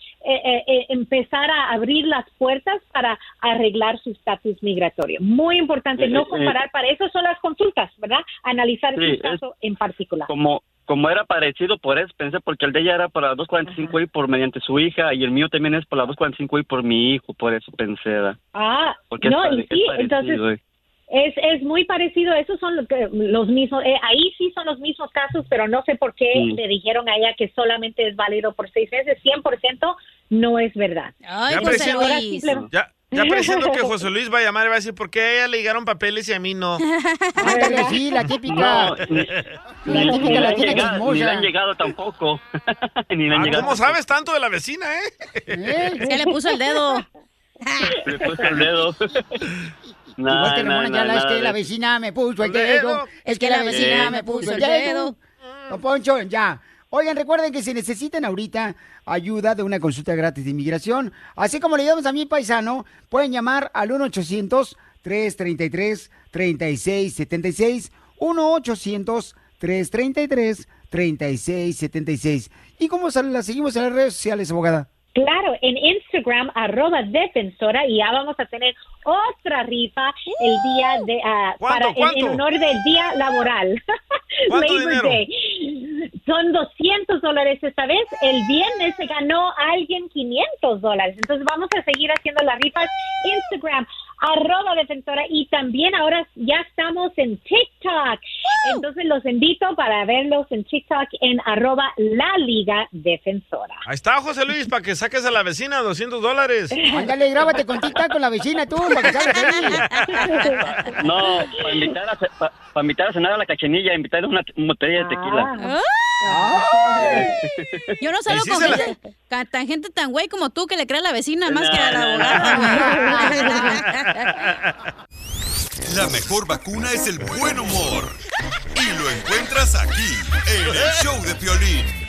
empezar a abrir las puertas para arreglar su estatus migratorio. Muy importante, no comparar, para eso son las consultas, ¿verdad? Analizar su caso en particular. Como era parecido, por eso pensé, porque el de ella era por la 245 y por mediante su hija, y el mío también es por la 245 y por mi hijo, por eso pensé. Ah, porque no, y sí, entonces... Es muy parecido, esos son los mismos, ahí sí son los mismos casos, pero no sé por qué le dijeron a ella que solamente es válido por 6 meses, 100% no es verdad. Ay, José Luis. Ya pareciendo que José Luis va a llamar y va a decir, ¿por qué a ella le llegaron papeles y a mí no? Sí, la típica. Ni le han llegado tampoco. ¿Cómo sabes tanto de la vecina, Se le puso el dedo. Le puso el dedo. La vecina me puso el dedo. Es que la vecina me puso el dedo. Don Poncho, ya. Oigan, recuerden que si necesitan ahorita ayuda de una consulta gratis de inmigración, así como le damos a mi paisano, pueden llamar al 1-800-333-3676. 1-800-333-3676. ¿Y cómo la seguimos en las redes sociales, abogada? Claro, en Instagram, @Defensora, y ya vamos a tener otra rifa el día de, en honor del día laboral. Labor Day. Son $200 esta vez. El viernes se ganó alguien $500. Entonces vamos a seguir haciendo las rifas. Instagram, @Defensora, y también ahora ya estamos en TikTok. Entonces los invito para verlos en TikTok en @LaLigaDefensora. Ahí está, José Luis, para que saques a la vecina $200. Ándale, grábate con TikTok con la vecina tú, para que salgas ahí. No, para invitar a cenar a la cachenilla, invitar a una botella de tequila. ¡Ay! Yo no salgo con tan gente tan güey como tú que le crea a la vecina más que a la abogada. La mejor vacuna es el buen humor. Y lo encuentras aquí, en el show de Piolín.